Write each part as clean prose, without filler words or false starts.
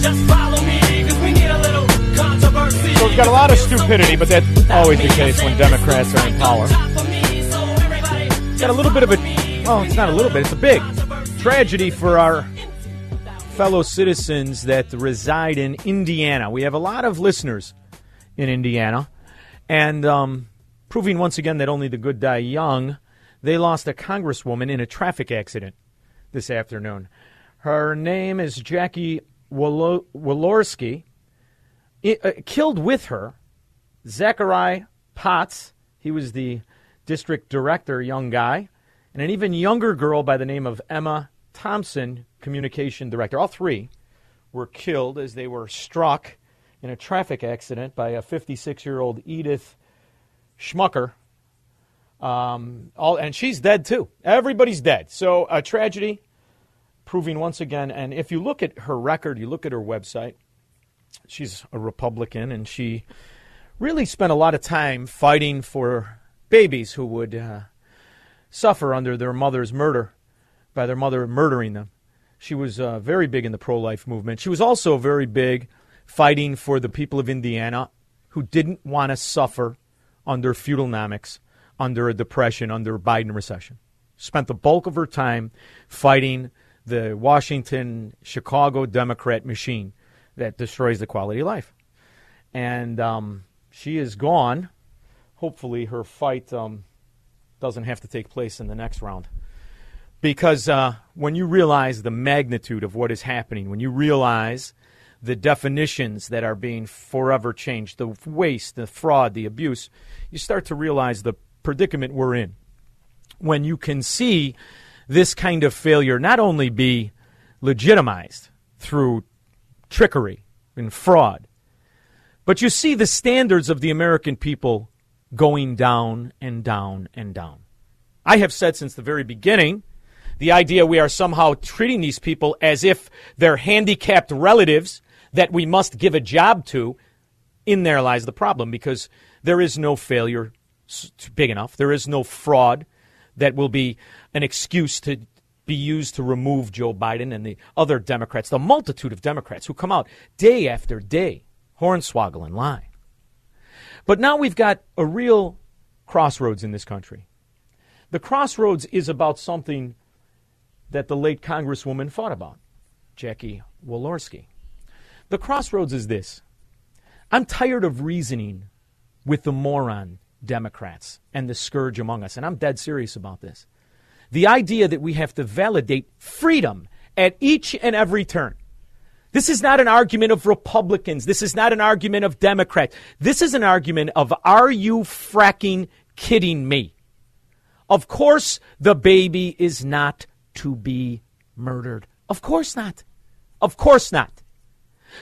just follow me, because we need a little controversy. So we've got a lot of stupidity, but that's always the case when Democrats are in power. Got a little bit of a, well, it's not a little bit, it's a big tragedy for our fellow citizens that reside in Indiana. We have a lot of listeners in Indiana, and proving once again that only the good die young, they lost a congresswoman in a traffic accident this afternoon. Her name is Jackie Walorski. Killed with her, Zachariah Potts. He was the district director, young guy, and an even younger girl by the name of Emma Thompson, communication director. All three were killed as they were struck in a traffic accident by a 56-year-old Edith Schmucker. And she's dead, too. Everybody's dead. So a tragedy. Proving once again, and if you look at her record, you look at her website, she's a Republican, and she really spent a lot of time fighting for babies who would suffer under their mother's murder, by their mother murdering them. She was very big in the pro-life movement. She was also very big fighting for the people of Indiana who didn't want to suffer under Feudonomics, under a depression, under a Biden recession. Spent the bulk of her time fighting the Washington, Chicago Democrat machine that destroys the quality of life. And she is gone. Hopefully her fight doesn't have to take place in the next round. Because when you realize the magnitude of what is happening, when you realize the definitions that are being forever changed, the waste, the fraud, the abuse, you start to realize the predicament we're in. When you can see this kind of failure not only be legitimized through trickery and fraud, but you see the standards of the American people going down and down and down. I have said since the very beginning, the idea we are somehow treating these people as if they're handicapped relatives that we must give a job to, in there lies the problem, because there is no failure big enough. There is no fraud that will be an excuse to be used to remove Joe Biden and the other Democrats, the multitude of Democrats who come out day after day, hornswoggle and lie. But now we've got a real crossroads in this country. The crossroads is about something that the late Congresswoman fought about, Jackie Walorski. The crossroads is this. I'm tired of reasoning with the moron Democrats and the scourge among us, and I'm dead serious about this. The idea that we have to validate freedom at each and every turn. This is not an argument of Republicans. This is not an argument of Democrats. This is an argument of, are you fracking kidding me? Of course the baby is not to be murdered. Of course not. Of course not.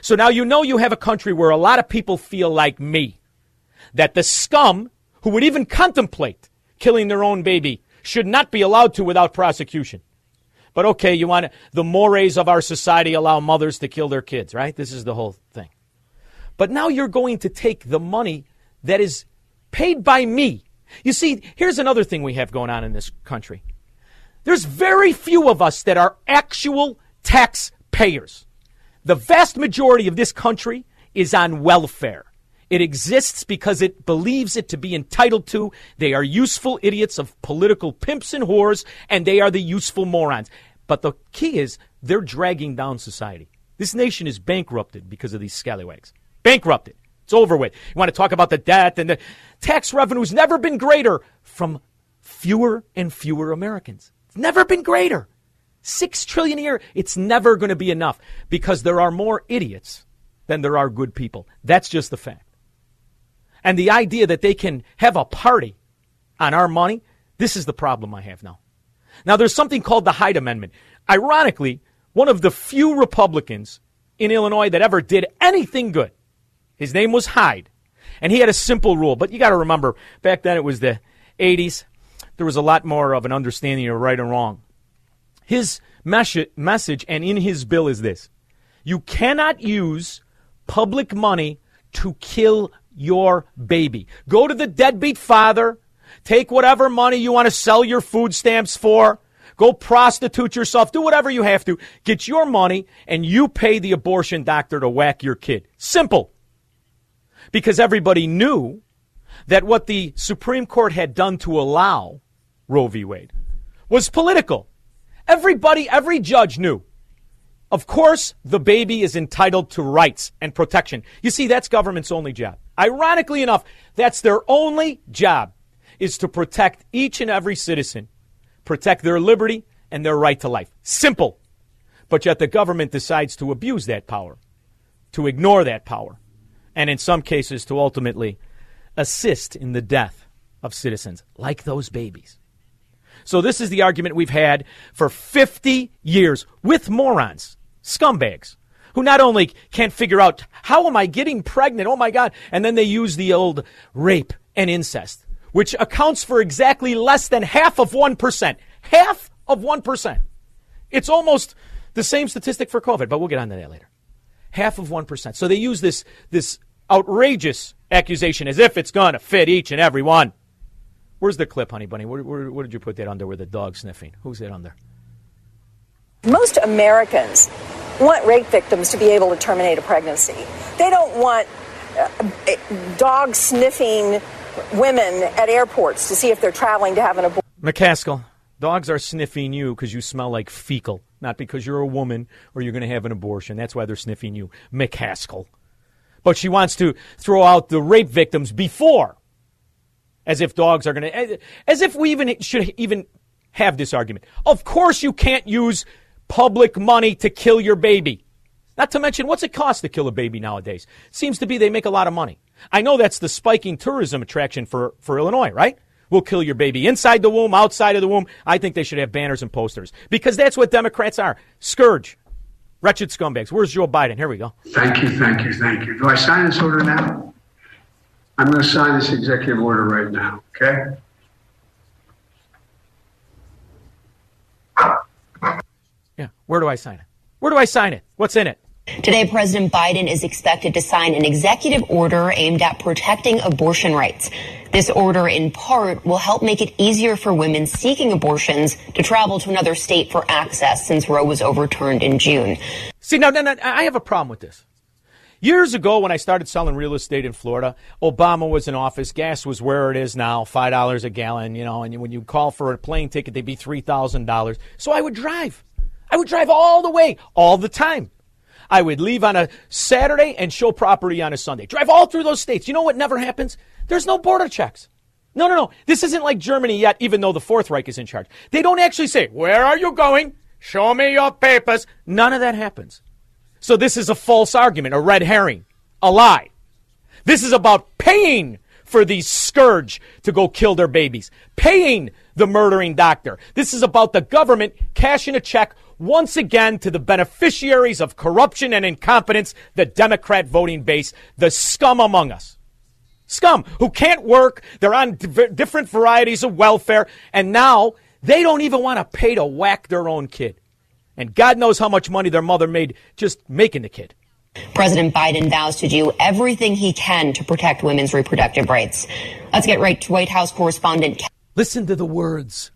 So now you know you have a country where a lot of people feel like me, that the scum who would even contemplate killing their own baby should not be allowed to without prosecution. But okay, you want the mores of our society allow mothers to kill their kids, right? This is the whole thing. But now you're going to take the money that is paid by me. You see, here's another thing we have going on in this country. There's very few of us that are actual taxpayers. The vast majority of this country is on welfare. It exists because it believes it to be entitled to. They are useful idiots of political pimps and whores, and they are the useful morons. But the key is they're dragging down society. This nation is bankrupted because of these scallywags. Bankrupted. It's over with. You want to talk about the debt and the tax revenue has never been greater from fewer and fewer Americans. It's never been greater. $6 trillion a year. It's never going to be enough because there are more idiots than there are good people. That's just the fact. And the idea that they can have a party on our money, this is the problem I have now. Now, there's something called the Hyde Amendment. Ironically, one of the few Republicans in Illinois that ever did anything good, his name was Hyde, and he had a simple rule. But you got to remember, back then it was the 80s. There was a lot more of an understanding of right and wrong. His message and in his bill is this: you cannot use public money to kill your baby. Go to the deadbeat father. Take whatever money you want to sell your food stamps for. Go prostitute yourself. Do whatever you have to. Get your money, and you pay the abortion doctor to whack your kid. Simple. Because everybody knew that what the Supreme Court had done to allow Roe v. Wade was political. Everybody, every judge knew. Of course, the baby is entitled to rights and protection. You see, that's government's only job. Ironically enough, that's their only job, is to protect each and every citizen, protect their liberty and their right to life. Simple. But yet the government decides to abuse that power, to ignore that power, and in some cases to ultimately assist in the death of citizens, like those babies. So this is the argument we've had for 50 years with morons, scumbags, who not only can't figure out, how am I getting pregnant? Oh, my God. And then they use the old rape and incest, which accounts for exactly less than half of 1%. Half of 1%. It's almost the same statistic for COVID, but we'll get on to that later. Half of 1%. So they use this outrageous accusation as if it's going to fit each and every one. Where's the clip, honey bunny? Where did you put that under with the dog sniffing? Who's that under? Most Americans want rape victims to be able to terminate a pregnancy. They don't want dog sniffing women at airports to see if they're traveling to have an abortion. McCaskill, dogs are sniffing you because you smell like fecal, not because you're a woman or you're going to have an abortion. That's why they're sniffing you, McCaskill. But she wants to throw out the rape victims before, as if dogs are going to, as if we even should even have this argument. Of course you can't use public money to kill your baby. Not to mention, what's it cost to kill a baby nowadays? Seems to be they make a lot of money. I know that's the spiking tourism attraction for Illinois, right? We'll kill your baby inside the womb, outside of the womb. I think they should have banners and posters because that's what Democrats are. Scourge. Wretched scumbags. Where's Joe Biden? Here we go. Thank you. Do I sign this order now? I'm going to sign this executive order right now, okay? Yeah, where do I sign it? Where do I sign it? What's in it? Today, President Biden is expected to sign an executive order aimed at protecting abortion rights. This order, in part, will help make it easier for women seeking abortions to travel to another state for access since Roe was overturned in June. See, now, I have a problem with this. Years ago, when I started selling real estate in Florida, Obama was in office. Gas was where it is now, $5 a gallon, you know, and when you call for a plane ticket, they'd be $3,000. So I would drive. All the way, all the time. I would leave on a Saturday and show property on a Sunday. Drive all through those states. You know what never happens? There's no border checks. No. This isn't like Germany yet, even though the Fourth Reich is in charge. They don't actually say, where are you going? Show me your papers. None of that happens. So this is a false argument, a red herring, a lie. This is about paying for these scourge to go kill their babies, paying the murdering doctor. This is about the government cashing a check once again to the beneficiaries of corruption and incompetence, the Democrat voting base, the scum among us. Scum who can't work. They're on different varieties of welfare. And now they don't even want to pay to whack their own kid. And God knows how much money their mother made just making the kid. President Biden vows to do everything he can to protect women's reproductive rights. Let's get right to White House correspondent. Listen to the words.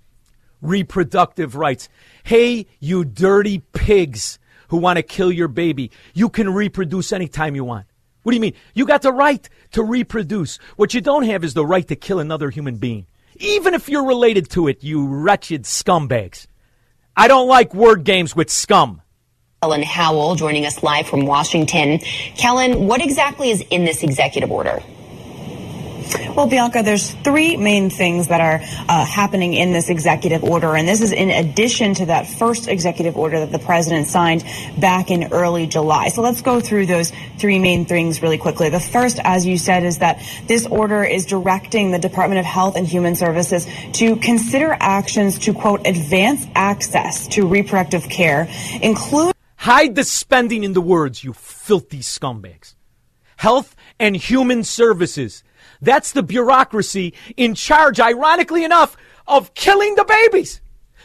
Reproductive rights. Hey, you dirty pigs who want to kill your baby. You can reproduce anytime you want. What do you mean? You got the right to reproduce. What you don't have is the right to kill another human being, even if you're related to it, you wretched scumbags. I don't like word games with scum. Helen Howell joining us live from Washington. Helen, what exactly is in this executive order? Well, Bianca, there's three main things that are happening in this executive order, and this is in addition to that first executive order that the president signed back in early July. So let's go through those three main things really quickly. The first, as you said, is that this order is directing the Department of Health and Human Services to consider actions to, quote, advance access to reproductive care, including... Hide the spending in the words, you filthy scumbags. Health and Human Services. That's the bureaucracy in charge, ironically enough, of killing the babies.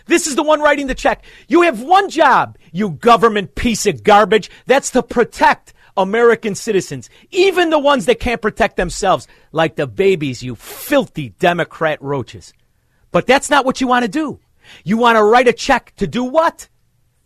This is the one writing the check. You have one job, you government piece of garbage. That's to protect American citizens, even the ones that can't protect themselves, like the babies, you filthy Democrat roaches. But that's not what you want to do. You want to write a check to do what?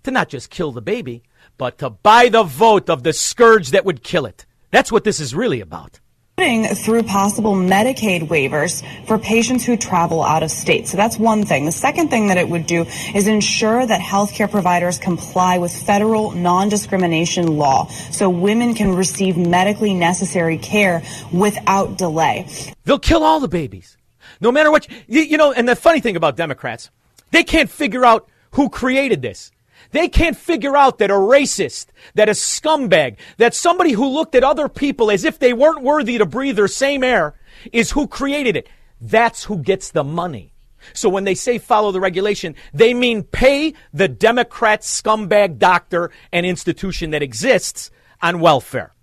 To not just kill the baby, but to buy the vote of the scourge that would kill it. That's what this is really about. Through possible Medicaid waivers for patients who travel out of state. So that's one thing. The second thing that it would do is ensure that healthcare providers comply with federal non-discrimination law so women can receive medically necessary care without delay. They'll kill all the babies, no matter what. You know, and the funny thing about Democrats, they can't figure out who created this. They can't figure out that a racist, that a scumbag, that somebody who looked at other people as if they weren't worthy to breathe their same air is who created it. That's who gets the money. So when they say follow the regulation, they mean pay the Democrat scumbag doctor and institution that exists on welfare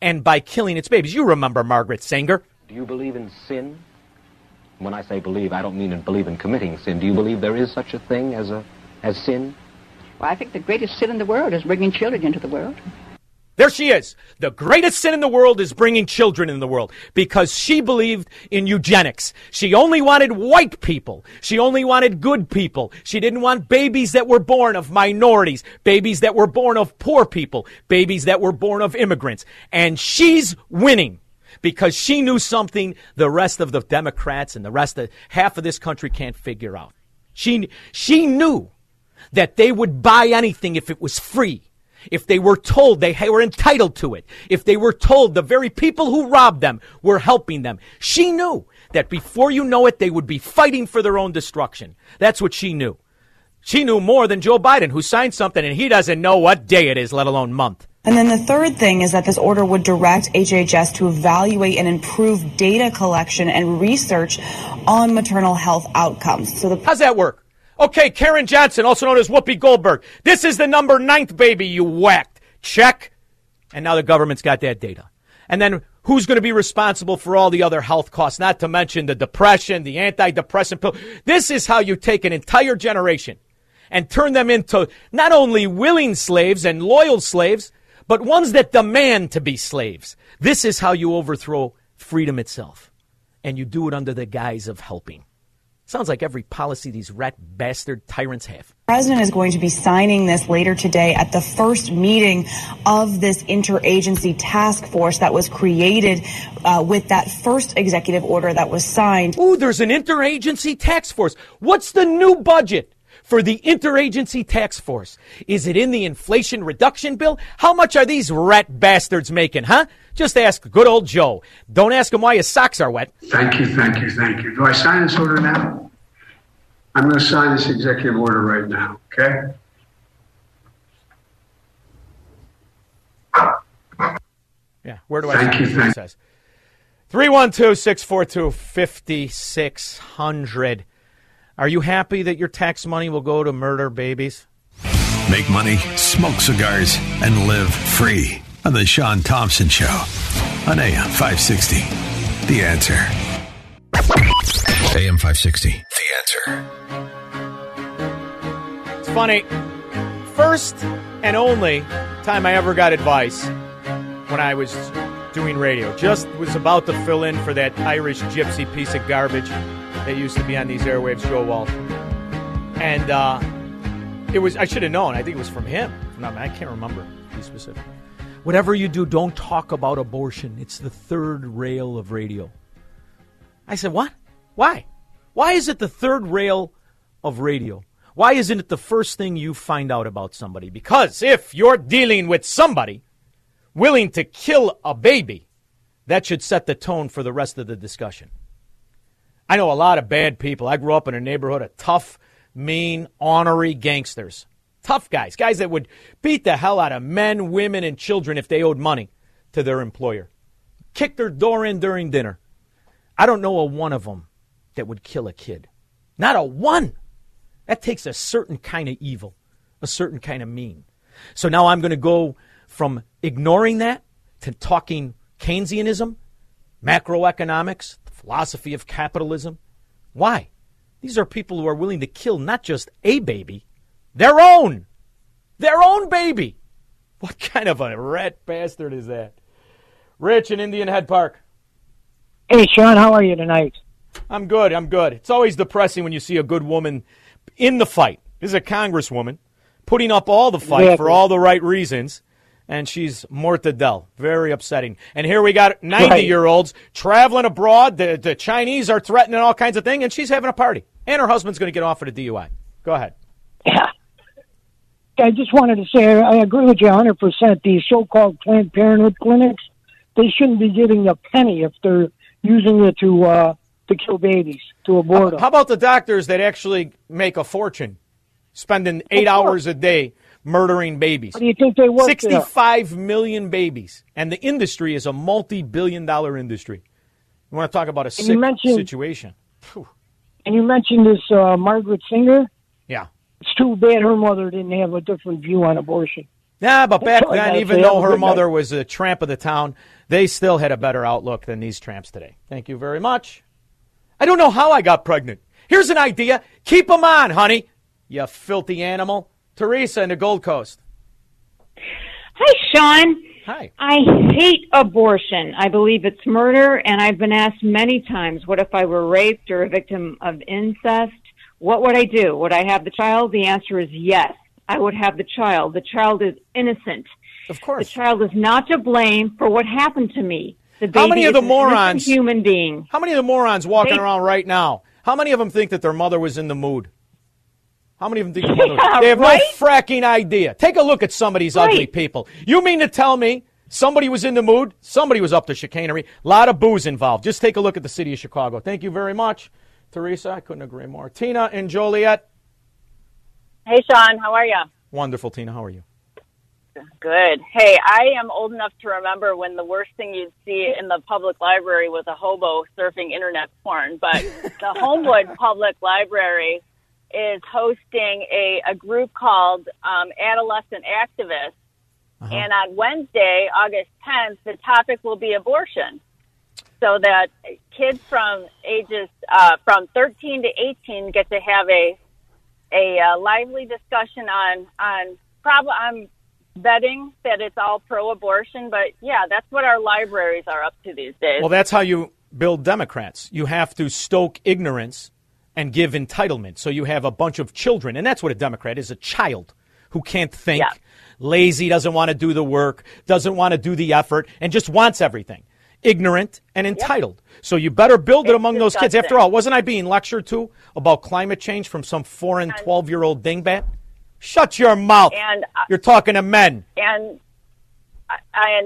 and by killing its babies. You remember Margaret Sanger. Do you believe in sin? When I say believe, I don't mean believe in committing sin. Do you believe there is such a thing as sin? Well, I think the greatest sin in the world is bringing children into the world. There she is. The greatest sin in the world is bringing children in the world because she believed in eugenics. She only wanted white people. She only wanted good people. She didn't want babies that were born of minorities, babies that were born of poor people, babies that were born of immigrants. And she's winning because she knew something the rest of the Democrats and the rest of half of this country can't figure out. She knew that they would buy anything if it was free, if they were told they were entitled to it, if they were told the very people who robbed them were helping them. She knew that before you know it, they would be fighting for their own destruction. That's what she knew. She knew more than Joe Biden, who signed something, and he doesn't know what day it is, let alone month. And then the third thing is that this order would direct HHS to evaluate and improve data collection and research on maternal health outcomes. So how's that work? Okay, Karen Johnson, also known as Whoopi Goldberg. This is the number 9th baby you whacked. Check. And now the government's got that data. And then who's going to be responsible for all the other health costs, not to mention the depression, the antidepressant pill. This is how you take an entire generation and turn them into not only willing slaves and loyal slaves, but ones that demand to be slaves. This is how you overthrow freedom itself. And you do it under the guise of helping. Sounds like every policy these rat bastard tyrants have. The president is going to be signing this later today at the first meeting of this interagency task force that was created with that first executive order that was signed. Ooh, there's an interagency task force. What's the new budget for the interagency task force? Is it in the inflation reduction bill? How much are these rat bastards making, huh? Just ask good old Joe. Don't ask him why his socks are wet. Thank you. Do I sign this order now? I'm going to sign this executive order right now, okay? Yeah, where do I sign this? It says 312-642-5600. Are you happy that your tax money will go to murder babies? Make money, smoke cigars, and live free. On the Sean Thompson Show on AM 560, The Answer. AM 560, The Answer. It's funny. First and only time I ever got advice when I was doing radio. Just was about to fill in for that Irish gypsy piece of garbage that used to be on these airwaves, Joe Walt. And it was, I should have known. I think it was from him. No, I can't remember to be specific. Whatever you do, don't talk about abortion. It's the third rail of radio. I said, what? Why? Why is it the third rail of radio? Why isn't it the first thing you find out about somebody? Because if you're dealing with somebody willing to kill a baby, that should set the tone for the rest of the discussion. I know a lot of bad people. I grew up in a neighborhood of tough, mean, ornery gangsters. Tough guys, guys that would beat the hell out of men, women, and children if they owed money to their employer. Kick their door in during dinner. I don't know a one of them that would kill a kid. Not a one. That takes a certain kind of evil, a certain kind of mean. So now I'm going to go from ignoring that to talking Keynesianism, macroeconomics, the philosophy of capitalism. Why? These are people who are willing to kill not just a baby, their own baby. What kind of a rat bastard is that? Rich in Indian Head Park. Hey, Sean, how are you tonight? I'm good. It's always depressing when you see a good woman in the fight. This is a congresswoman putting up all the fight for all the right reasons, and she's mortadel. Very upsetting. And here we got 90-year-olds traveling abroad. The Chinese are threatening all kinds of things, and she's having a party. And her husband's going to get off at a DUI. Go ahead. Yeah. I just wanted to say I agree with you 100%. These so-called Planned Parenthood clinics, they shouldn't be giving a penny if they're using it to kill babies, to abort them. How about the doctors that actually make a fortune, spending 8 hours a day murdering babies? How do you think they work? 65 million babies, and the industry is a multi-billion-dollar industry. You want to talk about a sick situation? Whew. And you mentioned this Margaret Sanger. Yeah, it's too bad her mother didn't have a different view on abortion. Yeah, but back then, even though her mother was a tramp of the town, they still had a better outlook than these tramps today. Thank you very much. I don't know how I got pregnant. Here's an idea. Keep them on, honey, you filthy animal. Teresa in the Gold Coast. Hi, Sean. Hi. I hate abortion. I believe it's murder, and I've been asked many times, what if I were raped or a victim of incest? What would I do? Would I have the child? The answer is yes. I would have the child. The child is innocent. Of course. The child is not to blame for what happened to me. How many of the morons? Human being. How many of the morons walking around right now? How many of them think that their mother was in the mood? How many of them think their mother? They have no fracking idea. Take a look at some of these ugly people. You mean to tell me somebody was in the mood? Somebody was up to chicanery. A lot of booze involved. Just take a look at the city of Chicago. Thank you very much, Teresa. I couldn't agree more. Tina and Joliet. Hey, Sean. How are you? Wonderful, Tina. How are you? Good. Hey, I am old enough to remember when the worst thing you'd see in the public library was a hobo surfing internet porn, but the Homewood Public Library is hosting a group called Adolescent Activists, and on Wednesday, August 10th, the topic will be abortion, so that kids from ages from 13 to 18 get to have a lively discussion on vetting that it's all pro-abortion, but yeah, that's what our libraries are up to these days. Well, that's how you build Democrats. You have to stoke ignorance and give entitlement. So you have a bunch of children, and that's what a Democrat is, a child who can't think, lazy, doesn't want to do the work, doesn't want to do the effort, and just wants everything. Ignorant and entitled. Yep. So you better build it among those kids. After all, wasn't I being lectured to about climate change from some foreign 12-year-old dingbat? Shut your mouth. And, you're talking to men. And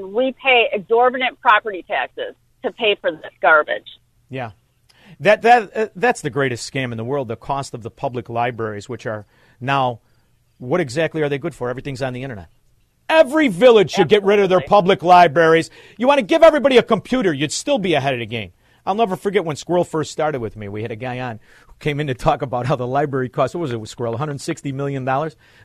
we pay exorbitant property taxes to pay for this garbage. Yeah. That's the greatest scam in the world, the cost of the public libraries, which are now, what exactly are they good for? Everything's on the internet. Every village should get rid of their public libraries. You want to give everybody a computer, you'd still be ahead of the game. I'll never forget when Squirrel first started with me. We had a guy on who came in to talk about how the library cost, what was it, Squirrel, $160 million?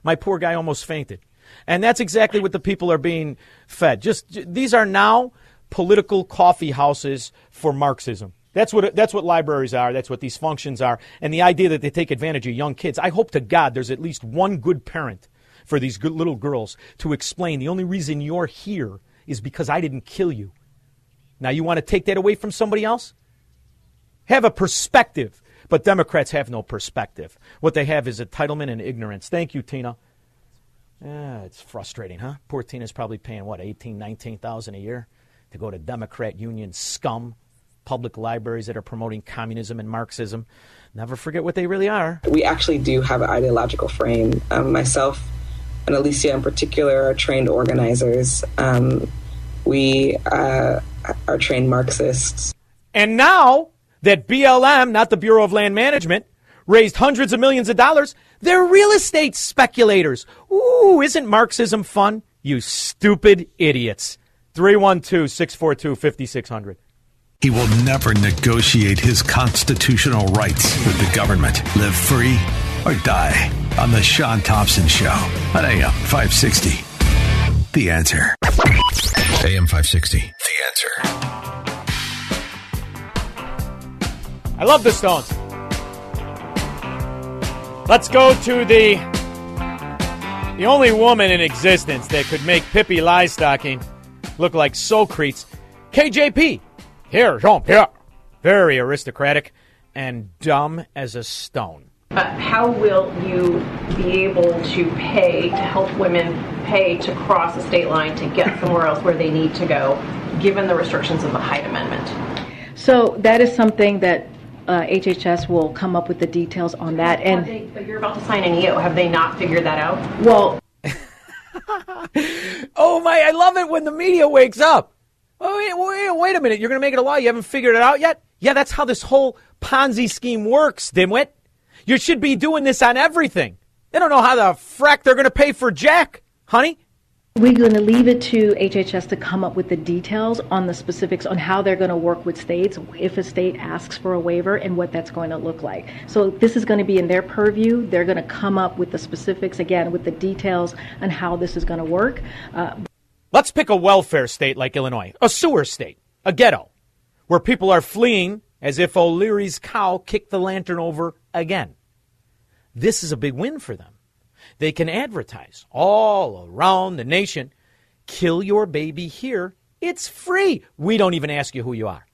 My poor guy almost fainted. And that's exactly what the people are being fed. These are now political coffee houses for Marxism. That's what libraries are. That's what these functions are. And the idea that they take advantage of young kids. I hope to God there's at least one good parent for these good little girls to explain the only reason you're here is because I didn't kill you. Now, you want to take that away from somebody else? Have a perspective. But Democrats have no perspective. What they have is entitlement and ignorance. Thank you, Tina. It's frustrating, huh? Poor Tina's probably paying, $18,000, $19,000 a year to go to Democrat union scum public libraries that are promoting communism and Marxism. Never forget what they really are. We actually do have an ideological frame. Myself and Alicia in particular are trained organizers. We are trained Marxists. And now that BLM, not the Bureau of Land Management, raised hundreds of millions of dollars, they're real estate speculators. Ooh, isn't Marxism fun? You stupid idiots. 312-642-5600. He will never negotiate his constitutional rights with the government. Live free or die on the Sean Thompson Show on AM 560. The Answer. AM 560. The Answer. I love the Stones. Let's go to the only woman in existence that could make Pippi Longstocking look like Socrates, KJP. Here, Jean Pierre. Very aristocratic and dumb as a stone. How will you be able to pay, to help women pay to cross the state line to get somewhere else where they need to go, given the restrictions of the Hyde Amendment? So that is something that HHS will come up with the details on that. And but you're about to sign an EO. Have they not figured that out? Well, oh my, I love it when the media wakes up. Wait a minute, you're going to make it a law, you haven't figured it out yet? Yeah, that's how this whole Ponzi scheme works, dimwit. You should be doing this on everything. They don't know how the frack they're going to pay for Jack, honey. We're going to leave it to HHS to come up with the details on the specifics on how they're going to work with states, if a state asks for a waiver, and what that's going to look like. So this is going to be in their purview. They're going to come up with the specifics, again, with the details on how this is going to work. Let's pick a welfare state like Illinois, a sewer state, a ghetto, where people are fleeing as if O'Leary's cow kicked the lantern over again. This is a big win for them. They can advertise all around the nation. Kill your baby here. It's free. We don't even ask you who you are.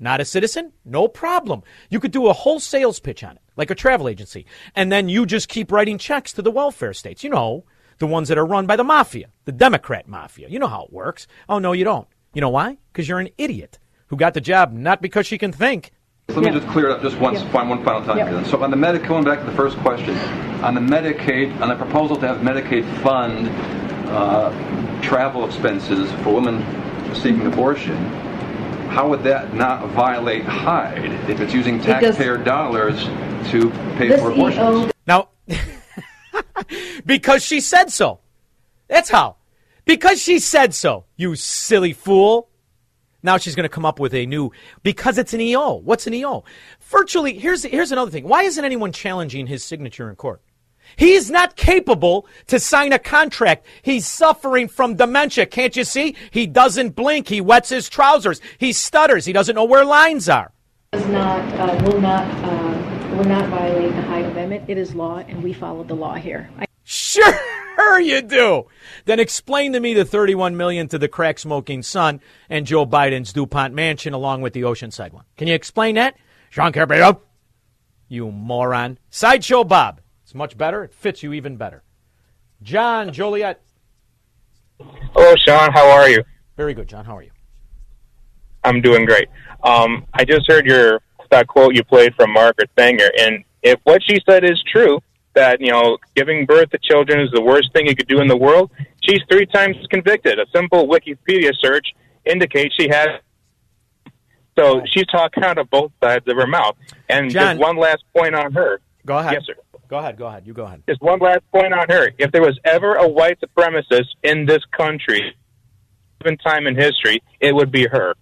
Not a citizen? No problem. You could do a whole sales pitch on it, like a travel agency, and then you just keep writing checks to the welfare states. You know, the ones that are run by the mafia, the Democrat mafia. You know how it works. Oh, no, you don't. You know why? Because you're an idiot who got the job not because she can think. Let me just clear it up just once, one final time. So on the Medicaid, going back to the first question, on the Medicaid, on the proposal to have Medicaid fund travel expenses for women seeking abortion, how would that not violate Hyde if it's using taxpayer dollars to pay for abortions? Now, because she said so. That's how. Because she said so, you silly fool. Now she's going to come up with a new, because it's an EO. What's an EO? Virtually, here's another thing. Why isn't anyone challenging his signature in court? He is not capable to sign a contract. He's suffering from dementia. Can't you see? He doesn't blink. He wets his trousers. He stutters. He doesn't know where lines are. Will not violate the Hyde Amendment. It is law, and we follow the law here. Sure you do. Then explain to me the $31 million to the crack-smoking son and Joe Biden's DuPont mansion along with the Oceanside one. Can you explain that? Jean Pierre, you moron. Sideshow Bob. It's much better. It fits you even better. John Joliet. Hello, Sean. How are you? Very good, John. How are you? I'm doing great. I just heard that quote you played from Margaret Sanger, and if what she said is true, that, you know, giving birth to children is the worst thing you could do in the world, she's 3 times convicted. A simple Wikipedia search indicates she has. So she's talking out of both sides of her mouth. And John, just one last point on her. Go ahead. Yes, sir. Go ahead. You go ahead. Just one last point on her. If there was ever a white supremacist in this country, given time in history, it would be her.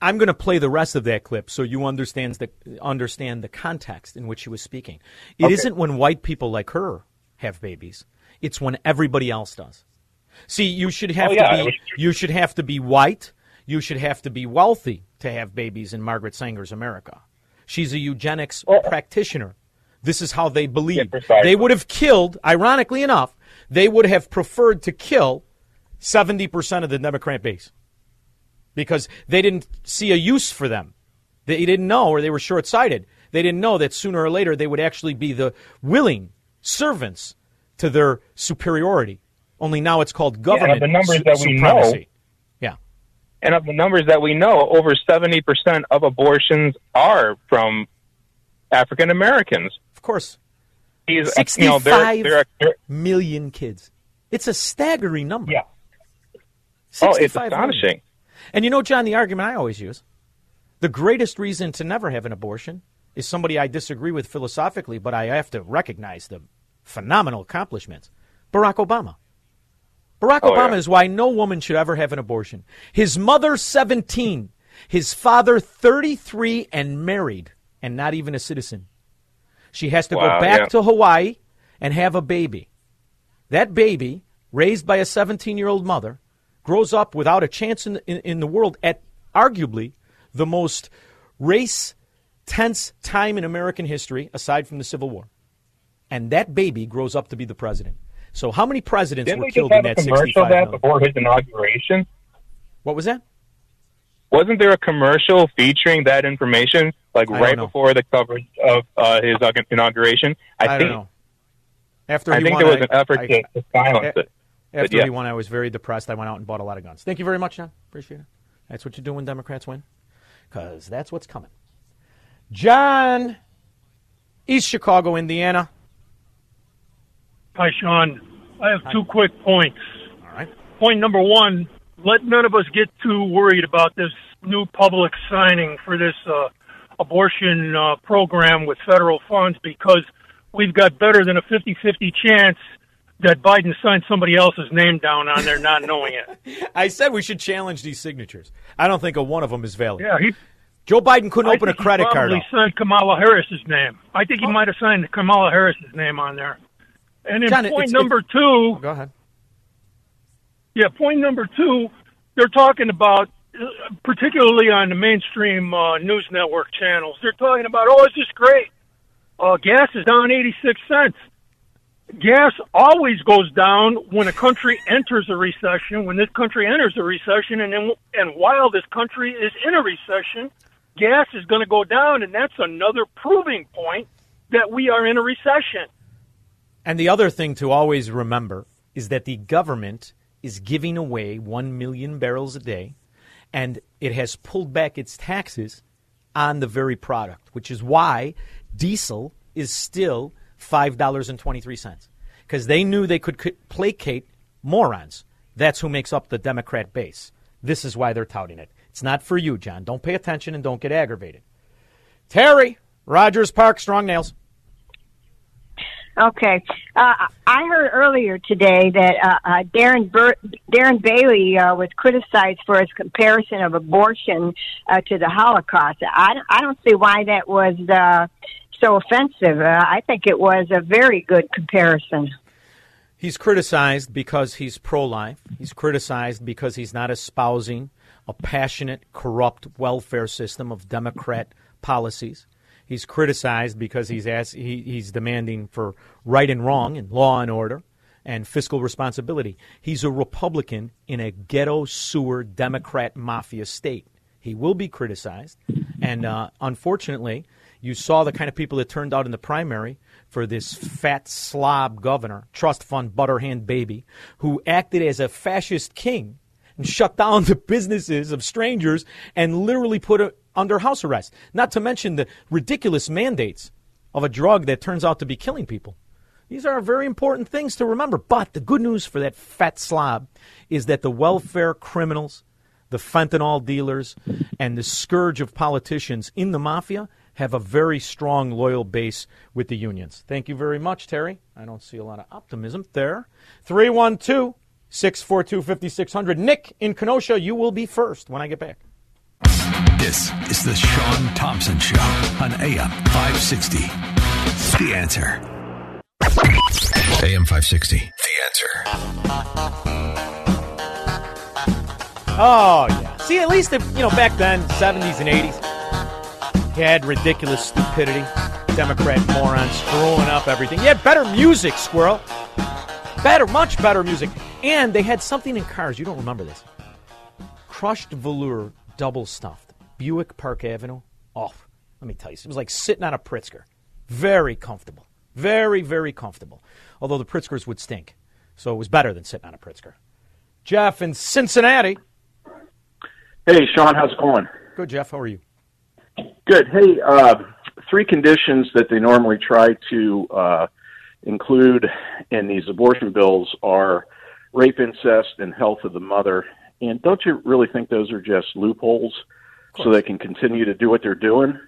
I'm going to play the rest of that clip so you understand the context in which she was speaking. It isn't when white people like her have babies. It's when everybody else does. See, you should have to be white. You should have to be wealthy to have babies in Margaret Sanger's America. She's a eugenics practitioner. This is how they believe. Yeah, they would have killed, ironically enough, they would have preferred to kill 70% of the Democrat base, because they didn't see a use for them. They didn't know, or they were short-sighted. They didn't know that sooner or later they would actually be the willing servants to their superiority. Only now it's called government supremacy. Yeah, the numbers that we know, And of the numbers that we know, over 70% of abortions are from African Americans. Of course. 65 million kids. It's a staggering number. Yeah. Oh, it's astonishing. Million. And you know, John, the argument I always use, the greatest reason to never have an abortion is somebody I disagree with philosophically, but I have to recognize the phenomenal accomplishments. Barack Obama. Barack Obama is why no woman should ever have an abortion. His mother, 17, his father, 33, and married, and not even a citizen. She has to go back to Hawaii and have a baby. That baby, raised by a 17-year-old mother, grows up without a chance in the world at arguably the most race-tense time in American history, aside from the Civil War. And that baby grows up to be the president. So how many presidents were killed in that 65 million? Didn't they have a commercial that before his inauguration? What was that? Wasn't there a commercial featuring that information, like right before the coverage of his inauguration? I don't know. I think there was an effort to silence it. After he won, I was very depressed. I went out and bought a lot of guns. Thank you very much, John. Appreciate it. That's what you do when Democrats win, because that's what's coming. John, East Chicago, Indiana. Hi, Sean. I have two quick points. All right. Point number one. Let none of us get too worried about this new public signing for this abortion program with federal funds, because we've got better than a 50-50 chance that Biden signed somebody else's name down on there not knowing it. I said we should challenge these signatures. I don't think one of them is valid. Yeah, Joe Biden couldn't open a credit card. I think he signed Kamala Harris's name. I think he might have signed Kamala Harris's name on there. And in point number two... Oh, go ahead. Yeah, point number two, they're talking about, particularly on the mainstream news network channels, they're talking about, oh, it's just great. Gas is down 86 cents. Gas always goes down when a country enters a recession, when this country enters a recession, and while this country is in a recession, gas is going to go down, and that's another proving point that we are in a recession. And the other thing to always remember is that the government is giving away 1 million barrels a day, and it has pulled back its taxes on the very product, which is why diesel is still $5.23, because they knew they could placate morons. That's who makes up the Democrat base. This is why they're touting it. It's not for you, John. Don't pay attention and don't get aggravated. Terry, Rogers Park, Strong Nails. Okay. I heard earlier today that Darren Bailey was criticized for his comparison of abortion to the Holocaust. I don't see why that was so offensive. I think it was a very good comparison. He's criticized because he's pro-life. He's criticized because he's not espousing a passionate, corrupt welfare system of Democrat policies. He's criticized because he's demanding for right and wrong and law and order and fiscal responsibility. He's a Republican in a ghetto sewer Democrat mafia state. He will be criticized. And unfortunately, you saw the kind of people that turned out in the primary for this fat slob governor, trust fund butterhand baby, who acted as a fascist king and shut down the businesses of strangers and literally put under house arrest, not to mention the ridiculous mandates of a drug that turns out to be killing people. These are very important things to remember. But the good news for that fat slob is that the welfare criminals, the fentanyl dealers, and the scourge of politicians in the mafia have a very strong, loyal base with the unions. Thank you very much, Terry. I don't see a lot of optimism there. 312-642-5600. Nick in Kenosha, you will be first when I get back. This is the Sean Thompson Show on AM 560. The Answer. AM 560. The Answer. Oh, yeah. See, at least, back then, 70s and 80s, you had ridiculous stupidity. Democrat morons screwing up everything. You had better music, squirrel. Much better music. And they had something in cars. You don't remember this. Crushed velour, double stuffed. Buick Park Avenue, let me tell you, it was like sitting on a Pritzker. Very comfortable. Very, very comfortable. Although the Pritzkers would stink. So it was better than sitting on a Pritzker. Jeff in Cincinnati. Hey, Sean, how's it going? Good, Jeff. How are you? Good. Hey, three conditions that they normally try to include in these abortion bills are rape, incest, and health of the mother. And don't you really think those are just loopholes so they can continue to do what they're doing?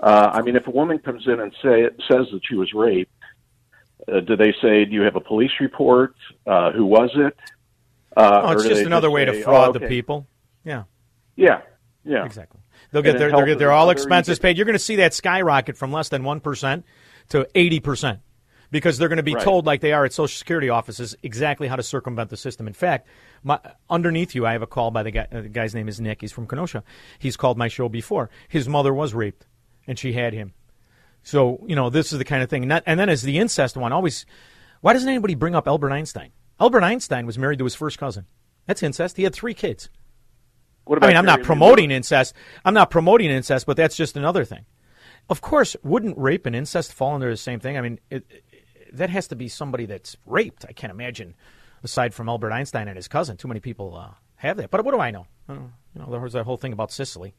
I mean, if a woman comes in and says that she was raped, do they say, do you have a police report? Who was it? It's just another way to fraud the people. Yeah. Yeah. Yeah. Exactly. They'll get their all expenses paid. You're going to see that skyrocket from less than 1% to 80% because they're going to be told, like they are at Social Security offices, exactly how to circumvent the system. In fact, underneath you, I have a call by the guy. The guy's name is Nick. He's from Kenosha. He's called my show before. His mother was raped, and she had him. So, you know, this is the kind of thing. And then as the incest one, always, why doesn't anybody bring up Albert Einstein? Albert Einstein was married to his first cousin. That's incest. He had three kids. What about I'm not promoting incest. I'm not promoting incest, but that's just another thing. Of course, wouldn't rape and incest fall under the same thing? I mean, that has to be somebody that's raped. I can't imagine, aside from Albert Einstein and his cousin, too many people have that. But what do I know? You know, there was that whole thing about Sicily.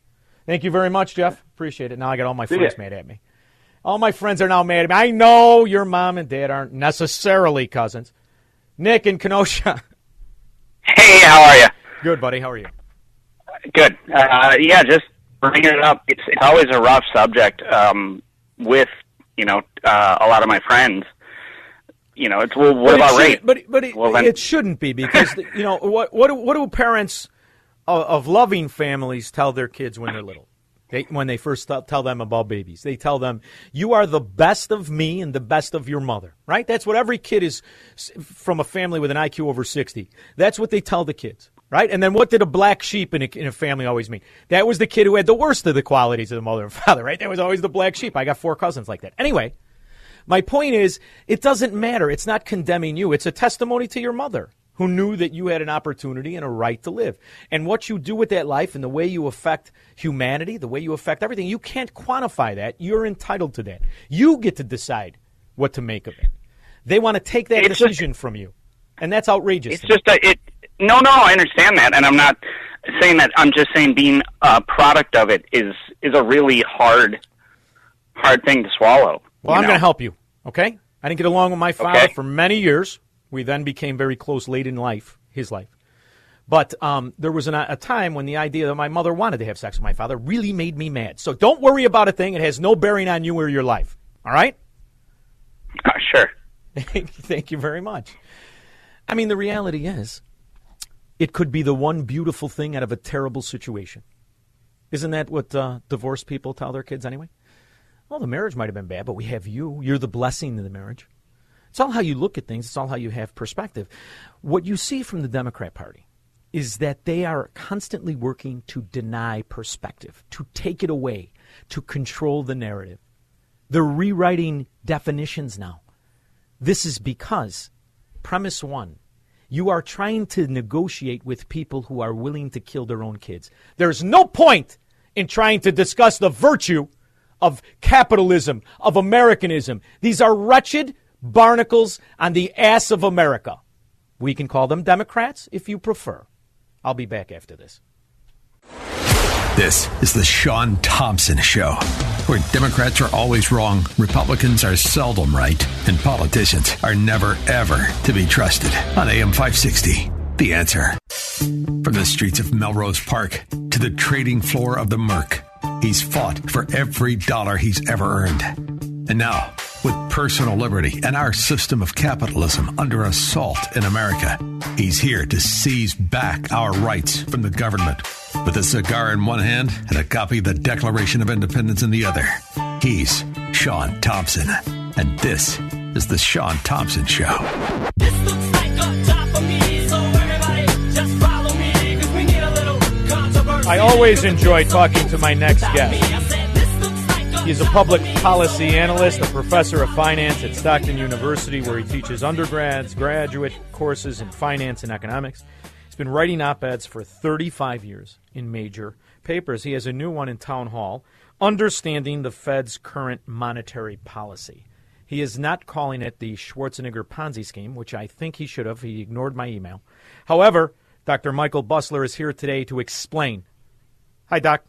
Thank you very much, Jeff. Appreciate it. Now I got all my friends mad at me. All my friends are now mad at me. I know your mom and dad aren't necessarily cousins. Nick in Kenosha. Hey, how are you? Good, buddy. How are you? Good. Yeah, just bringing it up. It's always a rough subject with, you know, a lot of my friends. You know, it's, well, what about rape? But it shouldn't be because, you know, what do parents of loving families tell their kids when they're little? When they first tell them about babies, they tell them, you are the best of me and the best of your mother, right? That's what every kid is from a family with an IQ over 60. That's what they tell the kids, right? And then what did a black sheep in a family always mean? That was the kid who had the worst of the qualities of the mother and father, right? That was always the black sheep. I got four cousins like that. Anyway, my point is, it doesn't matter. It's not condemning you. It's a testimony to your mother, who knew that you had an opportunity and a right to live. And what you do with that life and the way you affect humanity, the way you affect everything, you can't quantify that. You're entitled to that. You get to decide what to make of it. They want to take that decision from you, and that's outrageous. It's just no, I understand that, and I'm not saying that. I'm just saying being a product of it is a really hard thing to swallow. Well, I'm going to help you, okay? I didn't get along with my father for many years. We then became very close late in life, his life. But there was a time when the idea that my mother wanted to have sex with my father really made me mad. So don't worry about a thing. It has no bearing on you or your life. All right? Sure. Thank you very much. I mean, the reality is it could be the one beautiful thing out of a terrible situation. Isn't that what divorced people tell their kids anyway? Well, the marriage might have been bad, but we have you. You're the blessing of the marriage. It's all how you look at things. It's all how you have perspective. What you see from the Democrat Party is that they are constantly working to deny perspective, to take it away, to control the narrative. They're rewriting definitions now. This is because, premise one, you are trying to negotiate with people who are willing to kill their own kids. There's no point in trying to discuss the virtue of capitalism, of Americanism. These are wretched barnacles on the ass of America. We can call them Democrats if you prefer. I'll be back after this. This is the Sean Thompson Show, where Democrats are always wrong, Republicans are seldom right, and politicians are never, ever to be trusted. On AM 560, The Answer. From the streets of Melrose Park to the trading floor of the Merck, he's fought for every dollar he's ever earned. And now, with personal liberty and our system of capitalism under assault in America, he's here to seize back our rights from the government. With a cigar in one hand and a copy of the Declaration of Independence in the other, he's Sean Thompson. And this is The Sean Thompson Show. This looks like a job for me, so everybody just follow me, because we need a little controversy. I always enjoy talking to my next guest. He's a public policy analyst, a professor of finance at Stockton University, where he teaches undergrads, graduate courses in finance and economics. He's been writing op-eds for 35 years in major papers. He has a new one in Town Hall, Understanding the Fed's Current Monetary Policy. He is not calling it the Schwarzenegger Ponzi scheme, which I think he should have. He ignored my email. However, Dr. Michael Busler is here today to explain Hi, Doc.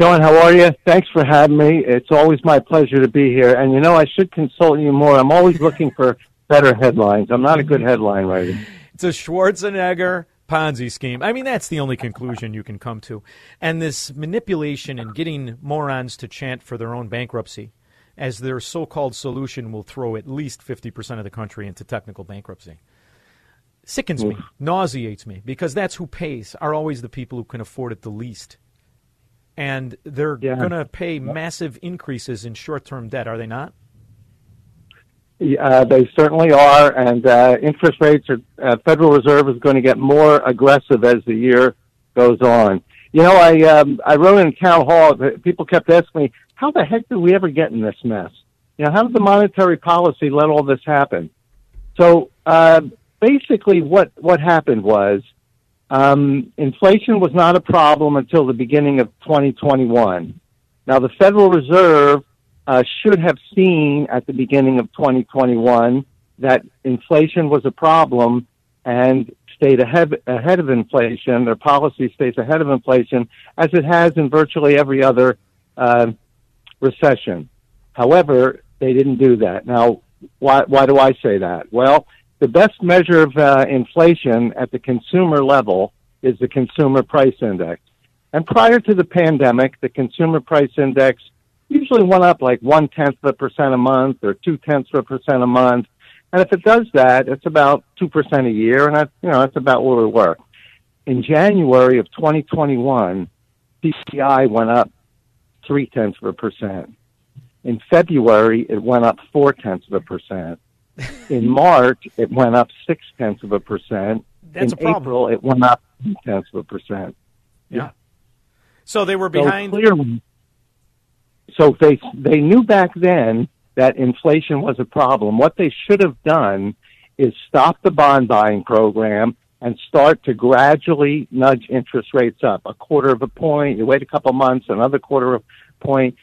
John, how are you? Thanks for having me. It's always my pleasure to be here. And, you know, I should consult you more. I'm always looking for better headlines. I'm not a good headline writer. It's a Schwarzenegger Ponzi scheme. I mean, that's the only conclusion you can come to. And this manipulation and getting morons to chant for their own bankruptcy as their so-called solution will throw at least 50% of the country into technical bankruptcy. Sickens me, nauseates me, because that's who pays are always the people who can afford it the least. And they're going to pay massive increases in short-term debt, are they not? They certainly are, and interest rates are. Federal Reserve is going to get more aggressive as the year goes on. You know, I wrote in Town Hall. People kept asking me, "How the heck did we ever get in this mess? You know, how did the monetary policy let all this happen?" So basically, what happened was inflation was not a problem until the beginning of 2021. Now, the Federal Reserve should have seen at the beginning of 2021 that inflation was a problem and stayed ahead of inflation. Their policy stays ahead of inflation, as it has in virtually every other recession. However, they didn't do that. Now, why do I say that? Well, the best measure of inflation at the consumer level is the Consumer Price Index. And prior to the pandemic, the Consumer Price Index usually went up like 0.1% a month or 0.2% a month. And if it does that, it's about 2% a year. And that's about where we were. In January of 2021, CPI went up 0.3%. In February, it went up 0.4%. In March, it went up 0.6%. That's a problem. In April, it went up 0.2%. Yeah. So they were behind. So clearly, they knew back then that inflation was a problem. What they should have done is stop the bond buying program and start to gradually nudge interest rates up. 0.25 point, you wait a couple months, another 0.25 point,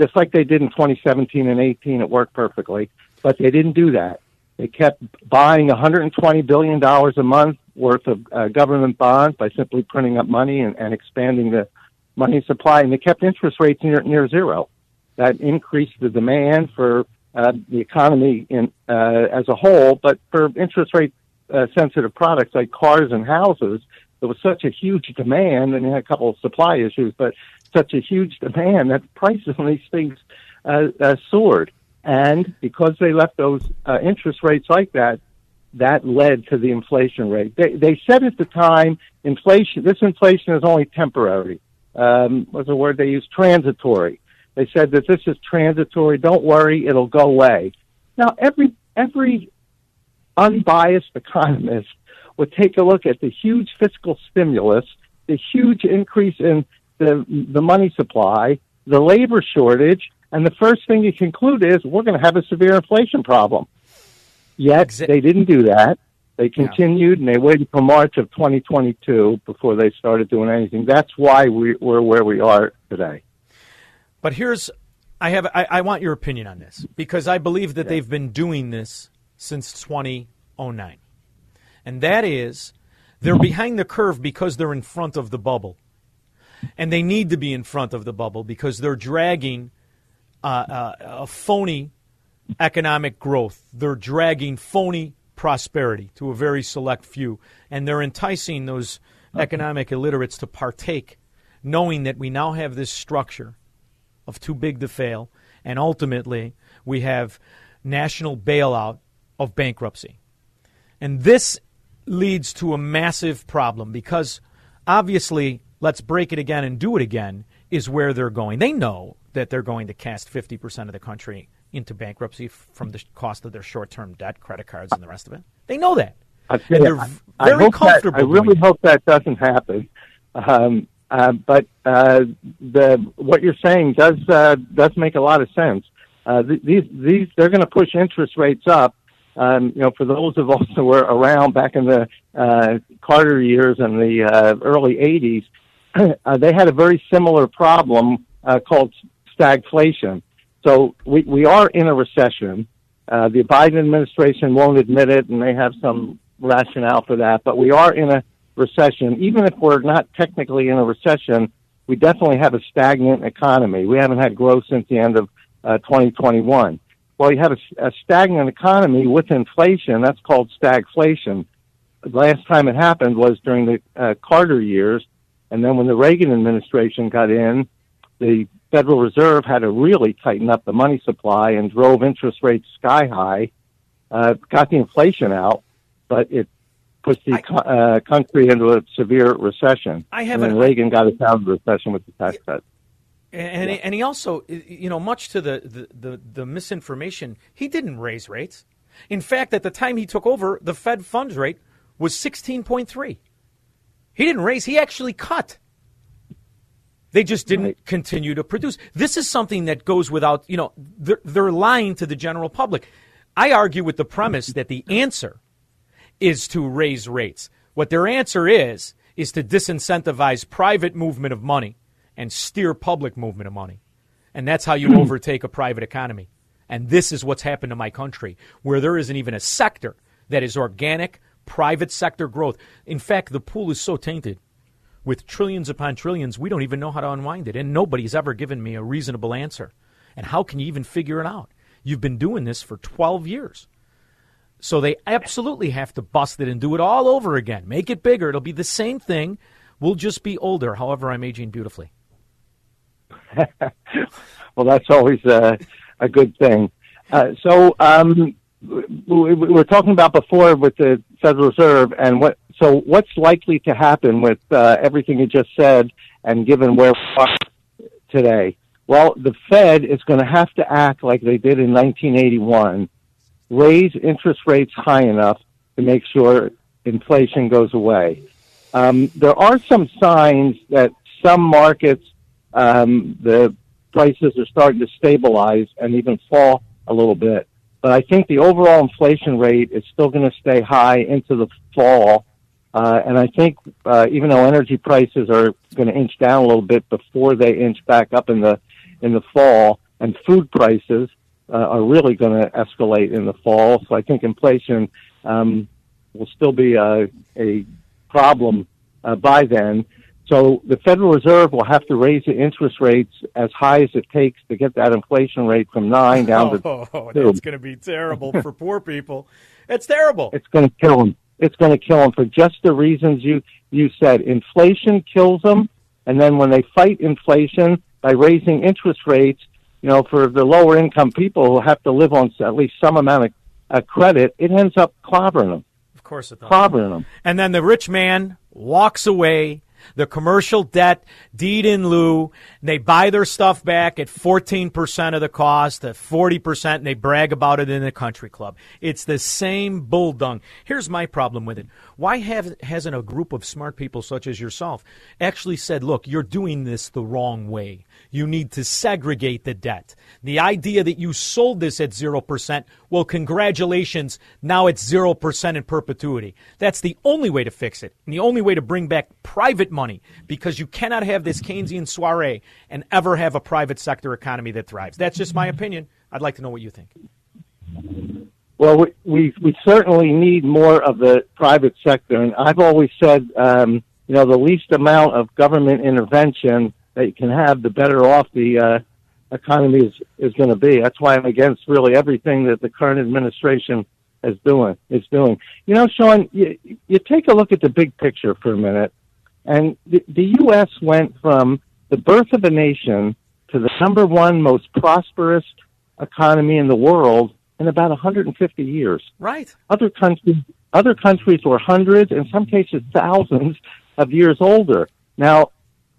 just like they did in 2017 and 18. It worked perfectly, but they didn't do that. They kept buying $120 billion a month worth of government bonds by simply printing up money and expanding the money supply, and they kept interest rates near zero. That increased the demand for the economy as a whole, but for interest rate sensitive products like cars and houses, there was such a huge demand, and you had a couple of supply issues, but such a huge demand that the prices on these things soared. And because they left those interest rates like that, that led to the inflation rate. They said at the time, this inflation is only temporary. Was the word they used? Transitory. They said that this is transitory. Don't worry, it'll go away. Now, every unbiased economist would take a look at the huge fiscal stimulus, the huge increase in the money supply, the labor shortage, and the first thing you conclude is we're going to have a severe inflation problem. Yet they didn't do that. They continued, and they waited until March of 2022 before they started doing anything. That's why we're where we are today. But I want your opinion on this, because I believe that they've been doing this since 2009. And that is, they're behind the curve because they're in front of the bubble. And they need to be in front of the bubble because they're dragging a phony economic growth. They're dragging phony prosperity to a very select few, and they're enticing those economic illiterates to partake, knowing that we now have this structure of too big to fail, and ultimately we have national bailout of bankruptcy. And this leads to a massive problem, because obviously, let's break it again and do it again is where they're going. They know that they're going to cast 50% of the country into bankruptcy from the cost of their short-term debt, credit cards, and the rest of it. They know that. And they're very comfortable. I really hope that doesn't happen. What you're saying does make a lot of sense. These they're going to push interest rates up. For those of us who were around back in the Carter years and the early 80s, they had a very similar problem called stagflation. So we are in a recession. The Biden administration won't admit it, and they have some rationale for that. But we are in a recession. Even if we're not technically in a recession, we definitely have a stagnant economy. We haven't had growth since the end of 2021. Well, you have a stagnant economy with inflation. That's called stagflation. The last time it happened was during the Carter years, and then when the Reagan administration got in, the Federal Reserve had to really tighten up the money supply and drove interest rates sky high, got the inflation out, but it pushed the country into a severe recession. And Reagan got us out of the recession with the tax cuts. And he also, you know, much to the misinformation, he didn't raise rates. In fact, at the time he took over, the Fed funds rate was 16.3. He didn't raise. He actually cut. They just didn't continue to produce. This is something that goes without, you know, they're lying to the general public. I argue with the premise that the answer is to raise rates. What their answer is to disincentivize private movement of money and steer public movement of money. And that's how you overtake a private economy. And this is what's happened to my country, where there isn't even a sector that is organic, private sector growth. In fact, the pool is so tainted with trillions upon trillions, we don't even know how to unwind it. And nobody's ever given me a reasonable answer. And how can you even figure it out? You've been doing this for 12 years. So they absolutely have to bust it and do it all over again. Make it bigger. It'll be the same thing. We'll just be older. However, I'm aging beautifully. Well, that's always a good thing. We were talking about before with the Federal Reserve, and what's likely to happen with everything you just said, and given where we are today? Well, the Fed is going to have to act like they did in 1981, raise interest rates high enough to make sure inflation goes away. There are some signs that some markets, the prices are starting to stabilize and even fall a little bit. But I think the overall inflation rate is still going to stay high into the fall. And I think even though energy prices are going to inch down a little bit before they inch back up in the fall, and food prices are really going to escalate in the fall. So I think inflation will still be a problem by then. So the Federal Reserve will have to raise the interest rates as high as it takes to get that inflation rate from 9 down to 2. That's going to be terrible for poor people. It's terrible. It's going to kill them. It's going to kill them for just the reasons you said. Inflation kills them, and then when they fight inflation by raising interest rates, you know, for the lower-income people who have to live on at least some amount of credit, it ends up clobbering them. Of course it does. Clobbering them. And then the rich man walks away. The commercial debt, deed in lieu, they buy their stuff back at 14% of the cost, at 40%, and they brag about it in the country club. It's the same bull dung. Here's my problem with it. Why hasn't a group of smart people such as yourself actually said, look, you're doing this the wrong way. You need to segregate the debt. The idea that you sold this at 0%, well, congratulations, now it's 0% in perpetuity. That's the only way to fix it, and the only way to bring back private money, because you cannot have this Keynesian soiree and ever have a private sector economy that thrives. That's just my opinion. I'd like to know what you think. Well, we certainly need more of the private sector, and I've always said, you know, the least amount of government intervention that you can have, the better off the economy is going to be. That's why I'm against really everything that the current administration is doing. You know, Sean, you take a look at the big picture for a minute, and the U.S. went from the birth of a nation to the number one most prosperous economy in the world in about 150 years. Right. Other countries were hundreds, in some cases thousands, of years older. Now,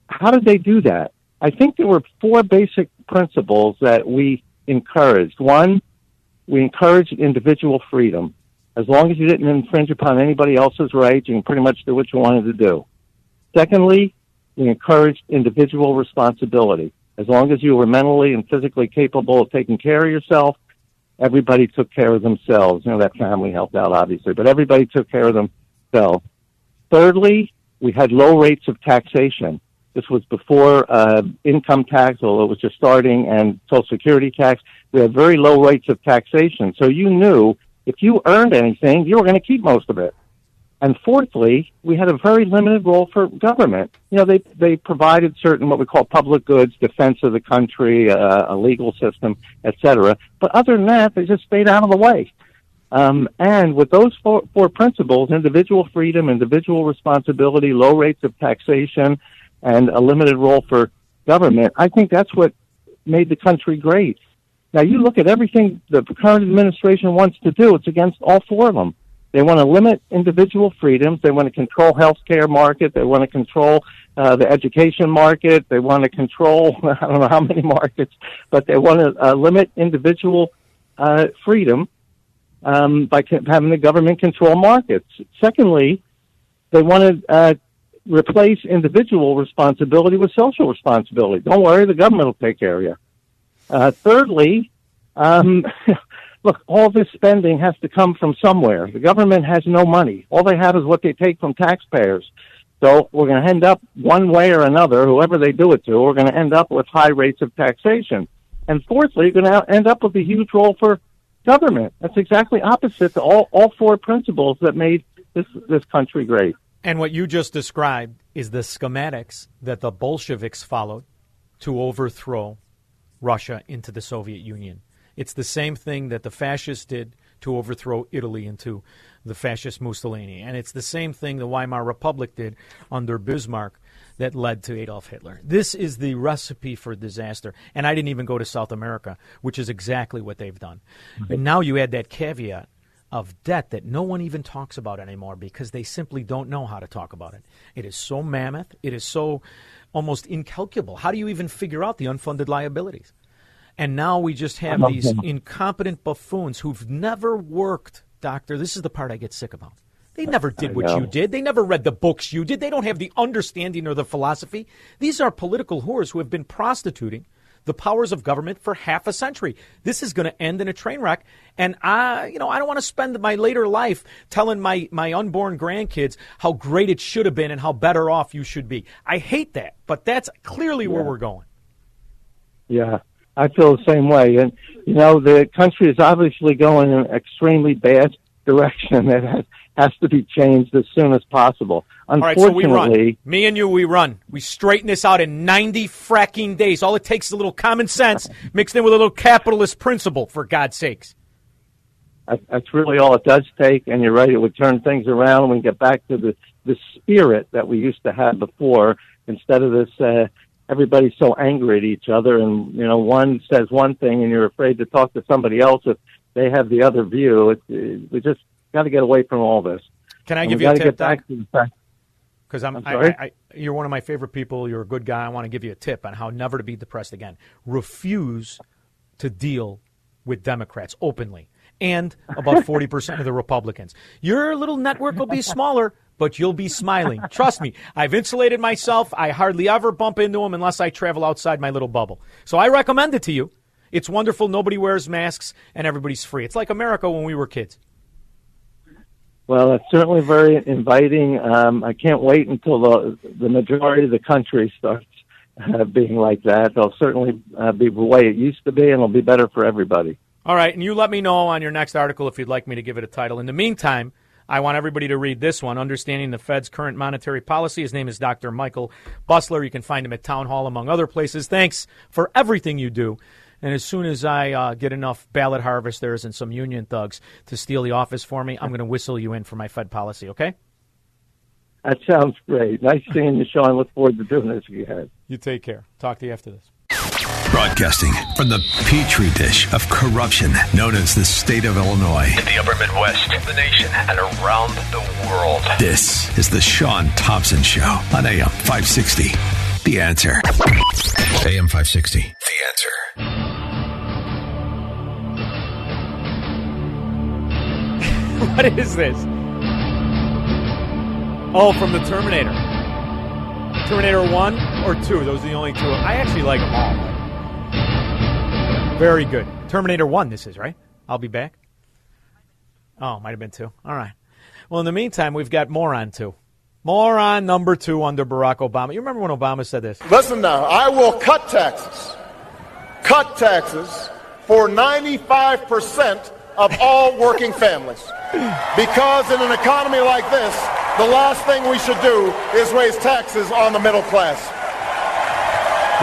how did they do that? I think there were four basic principles that we encouraged. One, we encouraged individual freedom. As long as you didn't infringe upon anybody else's rights, you can pretty much do what you wanted to do. Secondly, we encouraged individual responsibility. As long as you were mentally and physically capable of taking care of yourself, everybody took care of themselves. You know, that family helped out, obviously, but everybody took care of themselves. Thirdly, we had low rates of taxation. This was before income tax, although it was just starting, and Social Security tax. We had very low rates of taxation. So you knew if you earned anything, you were going to keep most of it. And fourthly, we had a very limited role for government. You know, they provided certain what we call public goods, defense of the country, a legal system, et cetera. But other than that, they just stayed out of the way. And with those four principles, individual freedom, individual responsibility, low rates of taxation, and a limited role for government, I think that's what made the country great. Now, you look at everything the current administration wants to do, it's against all four of them. They want to limit individual freedoms. They want to control healthcare market. They want to control the education market. They want to control, I don't know how many markets, but they want to limit individual freedom by having the government control markets. Secondly, they want to replace individual responsibility with social responsibility. Don't worry, the government will take care of you. Thirdly, look, all this spending has to come from somewhere. The government has no money. All they have is what they take from taxpayers. So we're going to end up one way or another, whoever they do it to, we're going to end up with high rates of taxation. And fourthly, you're going to end up with a huge role for government. That's exactly opposite to all four principles that made this country great. And what you just described is the schematics that the Bolsheviks followed to overthrow Russia into the Soviet Union. It's the same thing that the fascists did to overthrow Italy into the fascist Mussolini. And it's the same thing the Weimar Republic did under Bismarck that led to Adolf Hitler. This is the recipe for disaster. And I didn't even go to South America, which is exactly what they've done. Mm-hmm. And now you add that caveat of debt that no one even talks about anymore because they simply don't know how to talk about it. It is so mammoth. It is so almost incalculable. How do you even figure out the unfunded liabilities? And now we just have these incompetent buffoons who've never worked, Doctor. This is the part I get sick about. They never did what you did. They never read the books you did. They don't have the understanding or the philosophy. These are political whores who have been prostituting the powers of government for half a century. This is going to end in a train wreck. And I don't want to spend my later life telling my unborn grandkids how great it should have been and how better off you should be. I hate that, but that's clearly where we're going. Yeah. I feel the same way. And, you know, the country is obviously going in an extremely bad direction that has to be changed as soon as possible. Unfortunately, all right, so we run. Me and you, we run. We straighten this out in 90 fracking days. All it takes is a little common sense mixed in with a little capitalist principle, for God's sakes. That's really all it does take. And you're right, it would turn things around and we get back to the spirit that we used to have before instead of this everybody's so angry at each other, and, you know, one says one thing and you're afraid to talk to somebody else if they have the other view. We just got to get away from all this. Can I give you a tip, Doc? Because you're one of my favorite people. You're a good guy. I want to give you a tip on how never to be depressed again. Refuse to deal with Democrats openly and about 40% of the Republicans. Your little network will be smaller, but you'll be smiling. Trust me, I've insulated myself. I hardly ever bump into them unless I travel outside my little bubble. So I recommend it to you. It's wonderful. Nobody wears masks and everybody's free. It's like America when we were kids. Well, it's certainly very inviting. I can't wait until the majority of the country starts being like that. They'll certainly be the way it used to be, and it'll be better for everybody. All right, and you let me know on your next article if you'd like me to give it a title. In the meantime, I want everybody to read this one, Understanding the Fed's Current Monetary Policy. His name is Dr. Michael Busler. You can find him at Town Hall, among other places. Thanks for everything you do. And as soon as I get enough ballot harvesters and some union thugs to steal the office for me, I'm going to whistle you in for my Fed policy, okay? That sounds great. Nice seeing you, Sean. Look forward to doing this again. You take care. Talk to you after this. Broadcasting from the petri dish of corruption known as the state of Illinois, in the upper Midwest, the nation, and around the world. This is the Sean Thompson Show on AM 560. The Answer. AM 560. The Answer. What is this? Oh, from the Terminator. Terminator 1 or 2. Those are the only two. I actually like them all. Very good. Terminator 1 this is, right? I'll be back. Oh, might have been 2. All right. Well, in the meantime, we've got Moron 2. Moron number 2 under Barack Obama. You remember when Obama said this? Listen now, I will cut taxes for 95% of all working families. Because in an economy like this, the last thing we should do is raise taxes on the middle class.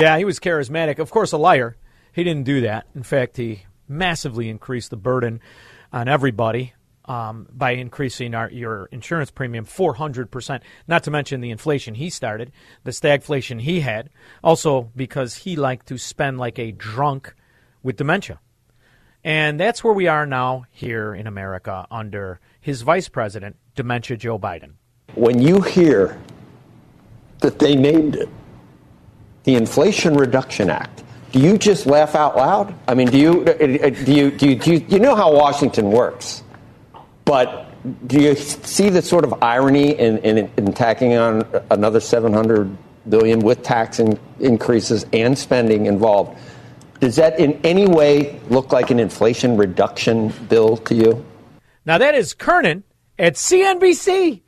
Yeah, he was charismatic. Of course, a liar. He didn't do that. In fact, he massively increased the burden on everybody by increasing your insurance premium 400%, not to mention the inflation he started, the stagflation he had, also because he liked to spend like a drunk with dementia. And that's where we are now here in America under his vice president, dementia Joe Biden. When you hear that they named it the Inflation Reduction Act, do you just laugh out loud? I mean, do you know how Washington works? But do you see the sort of irony in tacking on another $700 billion with tax increases and spending involved? Does that in any way look like an inflation reduction bill to you? Now, that is Kernan at CNBC,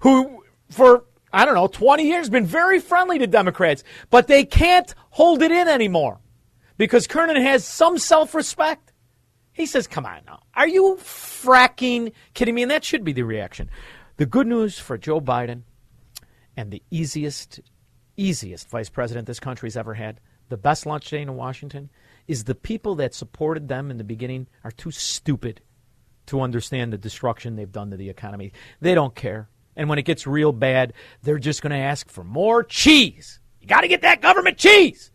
who for, 20 years been very friendly to Democrats, but they can't hold it in anymore because Kernan has some self-respect. He says, come on now, are you fracking kidding me? And that should be the reaction. The good news for Joe Biden and the easiest vice president this country's ever had, the best lunch day in Washington, is the people that supported them in the beginning are too stupid to understand the destruction they've done to the economy. They don't care. And when it gets real bad, they're just going to ask for more cheese. You got to get that government cheese.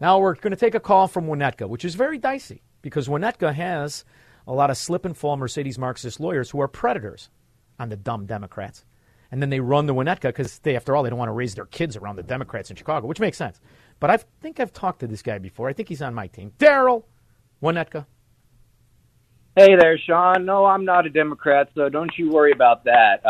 Now we're going to take a call from Winnetka, which is very dicey because Winnetka has a lot of slip and fall Mercedes Marxist lawyers who are predators on the dumb Democrats. And then they run the Winnetka because they, after all, they don't want to raise their kids around the Democrats in Chicago, which makes sense. But I think I've talked to this guy before. I think he's on my team. Daryl Winnetka. Hey there, Sean. No, I'm not a Democrat, so don't you worry about that.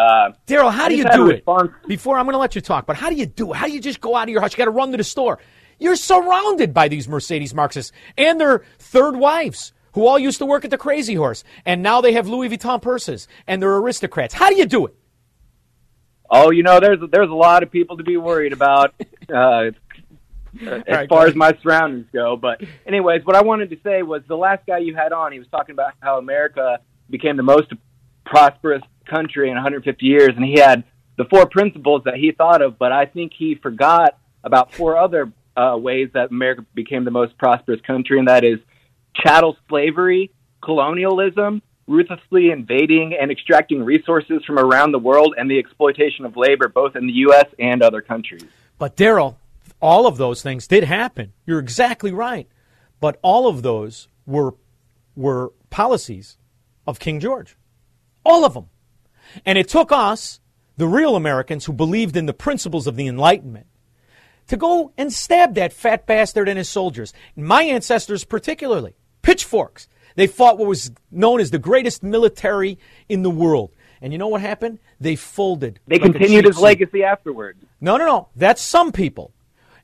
Daryl, how do you do it? Before, I'm going to let you talk, but how do you do it? How do you just go out of your house? You got to run to the store. You're surrounded by these Mercedes Marxists and their third wives who all used to work at the Crazy Horse, and now they have Louis Vuitton purses, and they're aristocrats. How do you do it? Oh, there's a lot of people to be worried about. As far as my surroundings go. But anyways, what I wanted to say was the last guy you had on, he was talking about how America became the most prosperous country in 150 years. And he had the four principles that he thought of, but I think he forgot about four other ways that America became the most prosperous country. And that is chattel slavery, colonialism, ruthlessly invading and extracting resources from around the world, and the exploitation of labor, both in the U.S. and other countries. But Daryl, all of those things did happen. You're exactly right. But all of those were policies of King George. All of them. And it took us, the real Americans who believed in the principles of the Enlightenment, to go and stab that fat bastard and his soldiers. My ancestors particularly. Pitchforks. They fought what was known as the greatest military in the world. And you know what happened? They folded. They continued his legacy afterward. No. That's some people.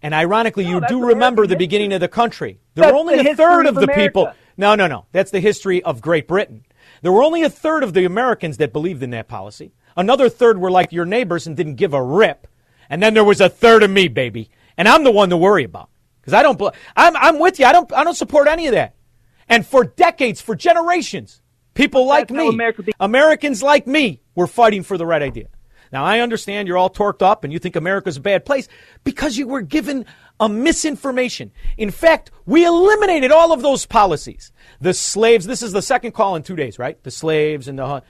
And ironically, you do remember the beginning of the country. There were only a third of the people. No. That's the history of Great Britain. There were only a third of the Americans that believed in that policy. Another third were like your neighbors and didn't give a rip. And then there was a third of me, baby. And I'm the one to worry about because I'm with you. I don't support any of that. And for decades, for generations, people like me, Americans like me, were fighting for the right idea. Now, I understand you're all torqued up and you think America's a bad place because you were given a misinformation. In fact, we eliminated all of those policies. The slaves, this is the second call in 2 days, right? The slaves and the...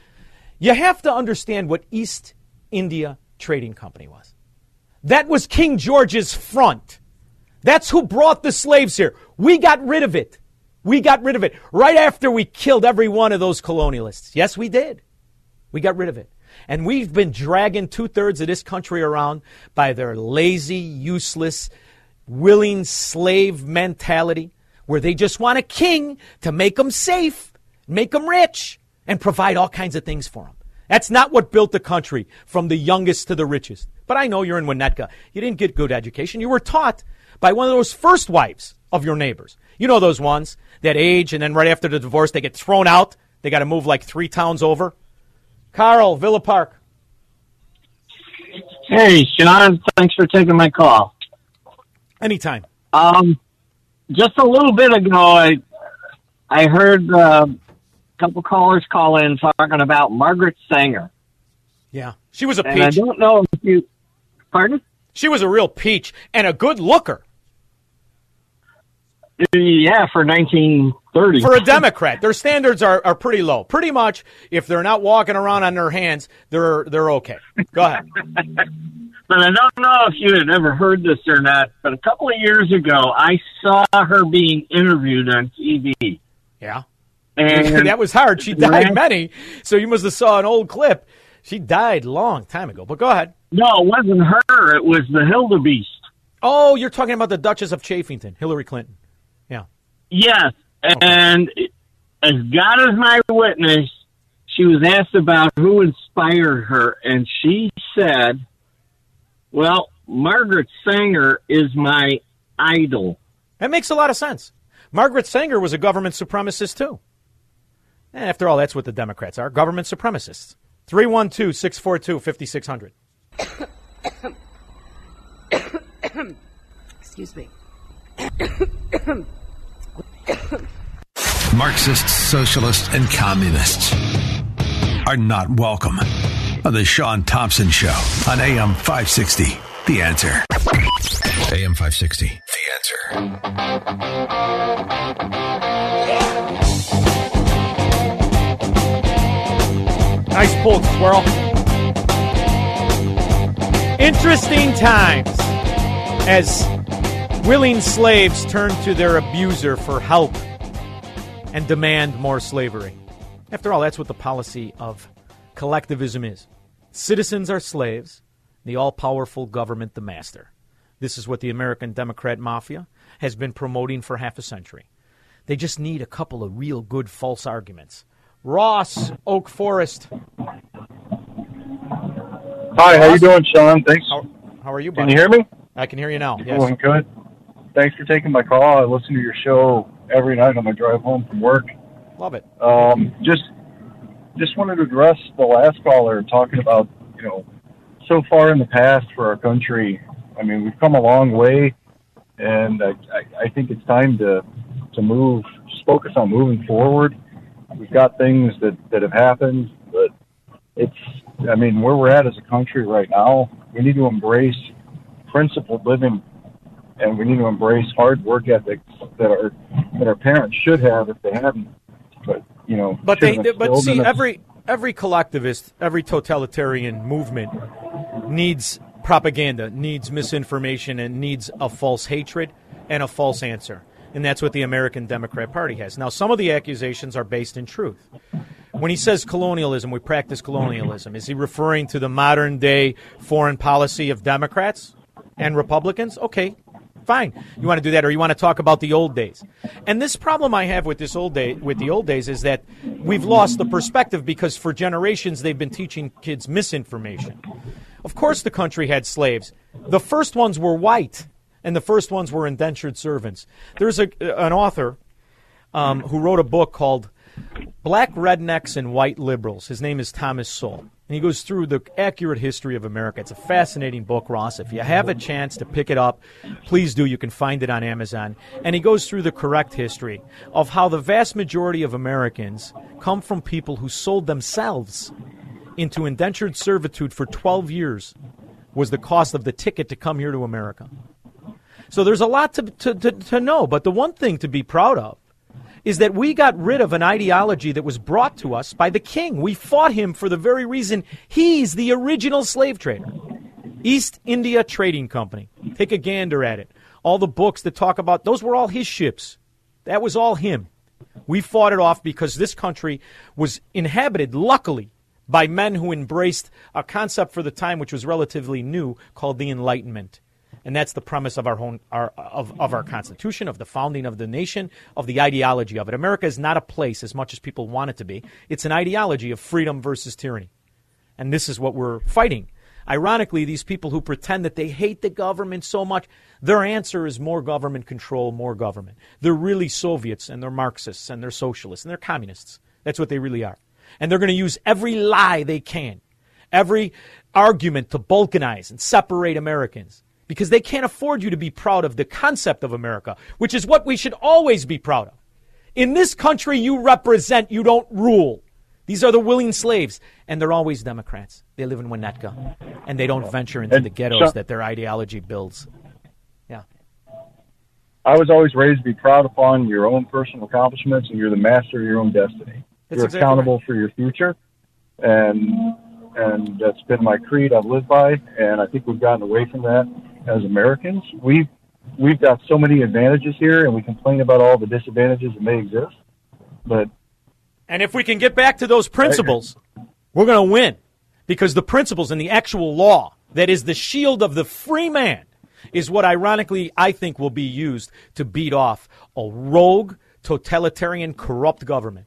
You have to understand what East India Trading Company was. That was King George's front. That's who brought the slaves here. We got rid of it. Right after we killed every one of those colonialists. Yes, we did. We got rid of it. And we've been dragging 2/3 of this country around by their lazy, useless, willing slave mentality, where they just want a king to make them safe, make them rich, and provide all kinds of things for them. That's not what built the country, from the youngest to the richest. But I know you're in Winnetka. You didn't get good education. You were taught by one of those first wives of your neighbors. You know those ones that age, and then right after the divorce, they get thrown out. They got to move like 3 towns over. Carl, Villa Park. Hey, Sean, thanks for taking my call. Anytime. Just a little bit ago, I heard couple callers call in talking about Margaret Sanger. Yeah, she was a peach. And I don't know if you... Pardon? She was a real peach and a good looker. Yeah, for 1930. For a Democrat. Their standards are pretty low. Pretty much, if they're not walking around on their hands, they're okay. Go ahead. But I don't know if you had ever heard this or not, but a couple of years ago, I saw her being interviewed on TV. Yeah. And that was hard. She died many, so you must have saw an old clip. She died a long time ago, but go ahead. No, it wasn't her. It was the Hildebeest. Oh, you're talking about the Duchess of Chaffington, Hillary Clinton. Yeah. Yes, and okay. As God is my witness, she was asked about who inspired her, and she said, well, Margaret Sanger is my idol. That makes a lot of sense. Margaret Sanger was a government supremacist, too. And after all, that's what the Democrats are, government supremacists. 312-642-5600. Excuse me. Marxists, socialists, and communists are not welcome on the Sean Thompson Show on AM 560. The Answer. AM 560. The Answer. Nice pull, squirrel. Interesting times as willing slaves turn to their abuser for help and demand more slavery. After all, that's what the policy of collectivism is. Citizens are slaves, the all-powerful government the master. This is what the American Democrat Mafia has been promoting for half a century. They just need a couple of real good false arguments. Ross, Oak Forest. Hi, how you doing, Sean? Thanks. How are you, buddy? Can you hear me? I can hear you now. Yes. Doing good. Thanks for taking my call. I listen to your show every night on my drive home from work. Love it. Just wanted to address the last caller talking about, you know, so far in the past for our country. I mean, we've come a long way, and I think it's time to move, just focus on moving forward. We've got things that have happened, but where we're at as a country right now, we need to embrace principled living, and we need to embrace hard work ethics that our parents should have if they haven't. But, you know, every collectivist, every totalitarian movement needs propaganda, needs misinformation, and needs a false hatred and a false answer. And that's what the American Democrat Party has. Now, some of the accusations are based in truth. When he says colonialism, we practice colonialism, is he referring to the modern-day foreign policy of Democrats and Republicans? Okay, fine. You want to do that, or you want to talk about the old days? And this problem I have with the old days is that we've lost the perspective because for generations they've been teaching kids misinformation. Of course the country had slaves. The first ones were white, and the first ones were indentured servants. There's an author who wrote a book called Black Rednecks and White Liberals. His name is Thomas Sowell, and he goes through the accurate history of America. It's a fascinating book, Ross. If you have a chance to pick it up, please do. You can find it on Amazon. And he goes through the correct history of how the vast majority of Americans come from people who sold themselves into indentured servitude for 12 years was the cost of the ticket to come here to America. So there's a lot to know, but the one thing to be proud of is that we got rid of an ideology that was brought to us by the king. We fought him for the very reason he's the original slave trader. East India Trading Company. Take a gander at it. All the books that talk about, those were all his ships. That was all him. We fought it off because this country was inhabited, luckily, by men who embraced a concept for the time which was relatively new called the Enlightenment. And that's the premise of our Constitution, of the founding of the nation, of the ideology of it. America is not a place as much as people want it to be. It's an ideology of freedom versus tyranny. And this is what we're fighting. Ironically, these people who pretend that they hate the government so much, their answer is more government control, more government. They're really Soviets, and they're Marxists, and they're socialists, and they're communists. That's what they really are. And they're going to use every lie they can, every argument to balkanize and separate Americans because they can't afford you to be proud of the concept of America, which is what we should always be proud of. In this country, you represent, you don't rule. These are the willing slaves, and they're always Democrats. They live in Winnetka, and they don't venture into the ghettos that their ideology builds. Yeah. I was always raised to be proud upon your own personal accomplishments, and you're the master of your own destiny. You're accountable for your future, and that's been my creed I've lived by, and I think we've gotten away from that as Americans. We've got so many advantages here, and we complain about all the disadvantages that may exist. And if we can get back to those principles, we're going to win, because the principles and the actual law that is the shield of the free man is what, ironically, I think will be used to beat off a rogue, totalitarian, corrupt government.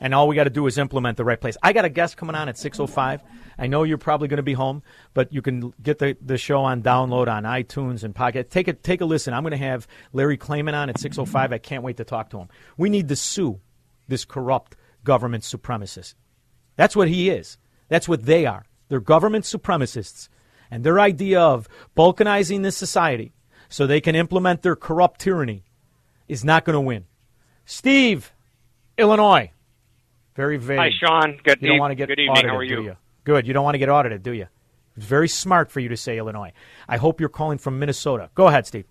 And all we got to do is implement the right place. I got a guest coming on at 6:05. I know you're probably going to be home, but you can get the show on download on iTunes and podcast. Take a listen. I'm going to have Larry Klayman on at 6:05. I can't wait to talk to him. We need to sue this corrupt government supremacist. That's what he is. That's what they are. They're government supremacists. And their idea of balkanizing this society so they can implement their corrupt tyranny is not going to win. Steve, Illinois. Very vague. Hi, Sean. Good evening. Audited, how are you? Good. You don't want to get audited, do you? It's very smart for you to say Illinois. I hope you're calling from Minnesota. Go ahead, Steve.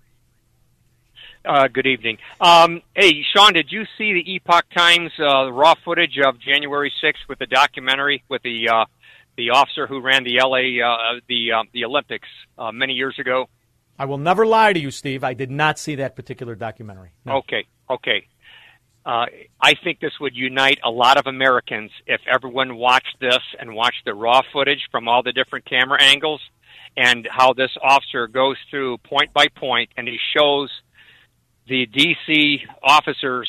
Good evening. Hey, Sean, did you see the Epoch Times raw footage of January 6th with the documentary with the officer who ran the L.A. The Olympics many years ago? I will never lie to you, Steve. I did not see that particular documentary. No. Okay. I think this would unite a lot of Americans if everyone watched this and watched the raw footage from all the different camera angles and how this officer goes through point by point, and he shows the D.C. officers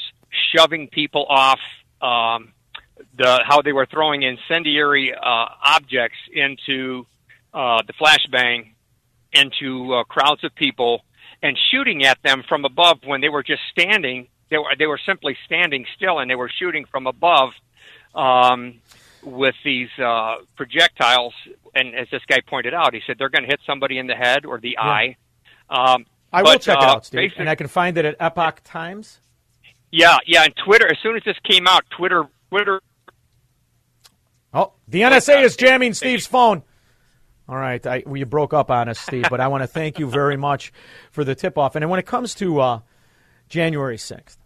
shoving people off, how they were throwing incendiary objects into the flashbang into crowds of people and shooting at them from above when they were just standing. They were simply standing still, and they were shooting from above with these projectiles. And as this guy pointed out, he said they're going to hit somebody in the head or the eye. I will check it out, Steve, and I can find it at Epoch Times. Yeah, and Twitter. As soon as this came out, Twitter. Oh, the NSA is jamming Steve's phone. All right, you broke up on us, Steve, but I want to thank you very much for the tip-off. And when it comes to January 6th.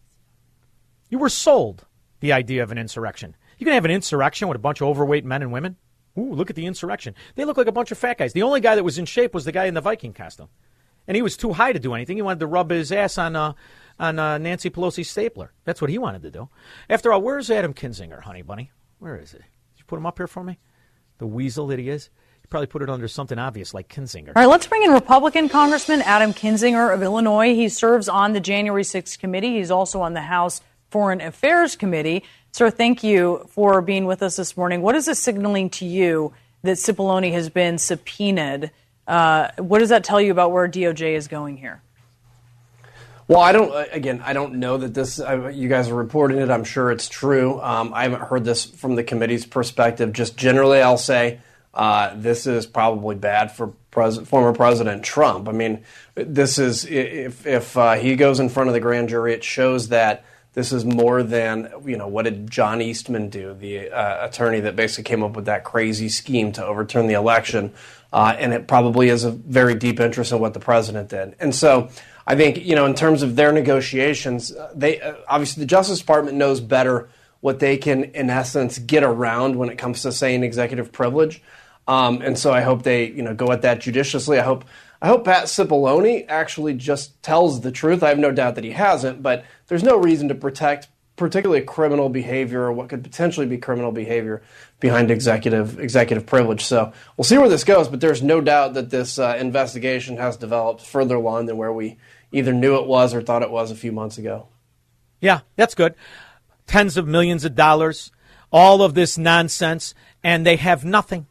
You were sold the idea of an insurrection. You can have an insurrection with a bunch of overweight men and women. Ooh, look at the insurrection. They look like a bunch of fat guys. The only guy that was in shape was the guy in the Viking costume. And he was too high to do anything. He wanted to rub his ass on Nancy Pelosi's stapler. That's what he wanted to do. After all, where's Adam Kinzinger, honey bunny? Where is he? Did you put him up here for me? The weasel that he is. Probably put it under something obvious like Kinzinger. All right, let's bring in Republican Congressman Adam Kinzinger of Illinois. He serves on the January 6th committee. He's also on the House Foreign Affairs Committee. Sir, thank you for being with us this morning. What is this signaling to you that Cipollone has been subpoenaed? What does that tell you about where DOJ is going here? Well, I don't know that this, you guys are reporting it. I'm sure it's true. I haven't heard this from the committee's perspective. Just generally, I'll say, this is probably bad for former President Trump. I mean, this is if he goes in front of the grand jury, it shows that this is more than, what did John Eastman do, the attorney that basically came up with that crazy scheme to overturn the election. And it probably is a very deep interest in what the president did. And so I think, in terms of their negotiations, they obviously the Justice Department knows better what they can, in essence, get around when it comes to saying executive privilege. And so I hope they, go at that judiciously. I hope Pat Cipollone actually just tells the truth. I have no doubt that he hasn't, but there's no reason to protect particularly criminal behavior or what could potentially be criminal behavior behind executive privilege. So we'll see where this goes, but there's no doubt that this investigation has developed further along than where we either knew it was or thought it was a few months ago. Yeah, that's good. Tens of millions of dollars, all of this nonsense, and they have nothing.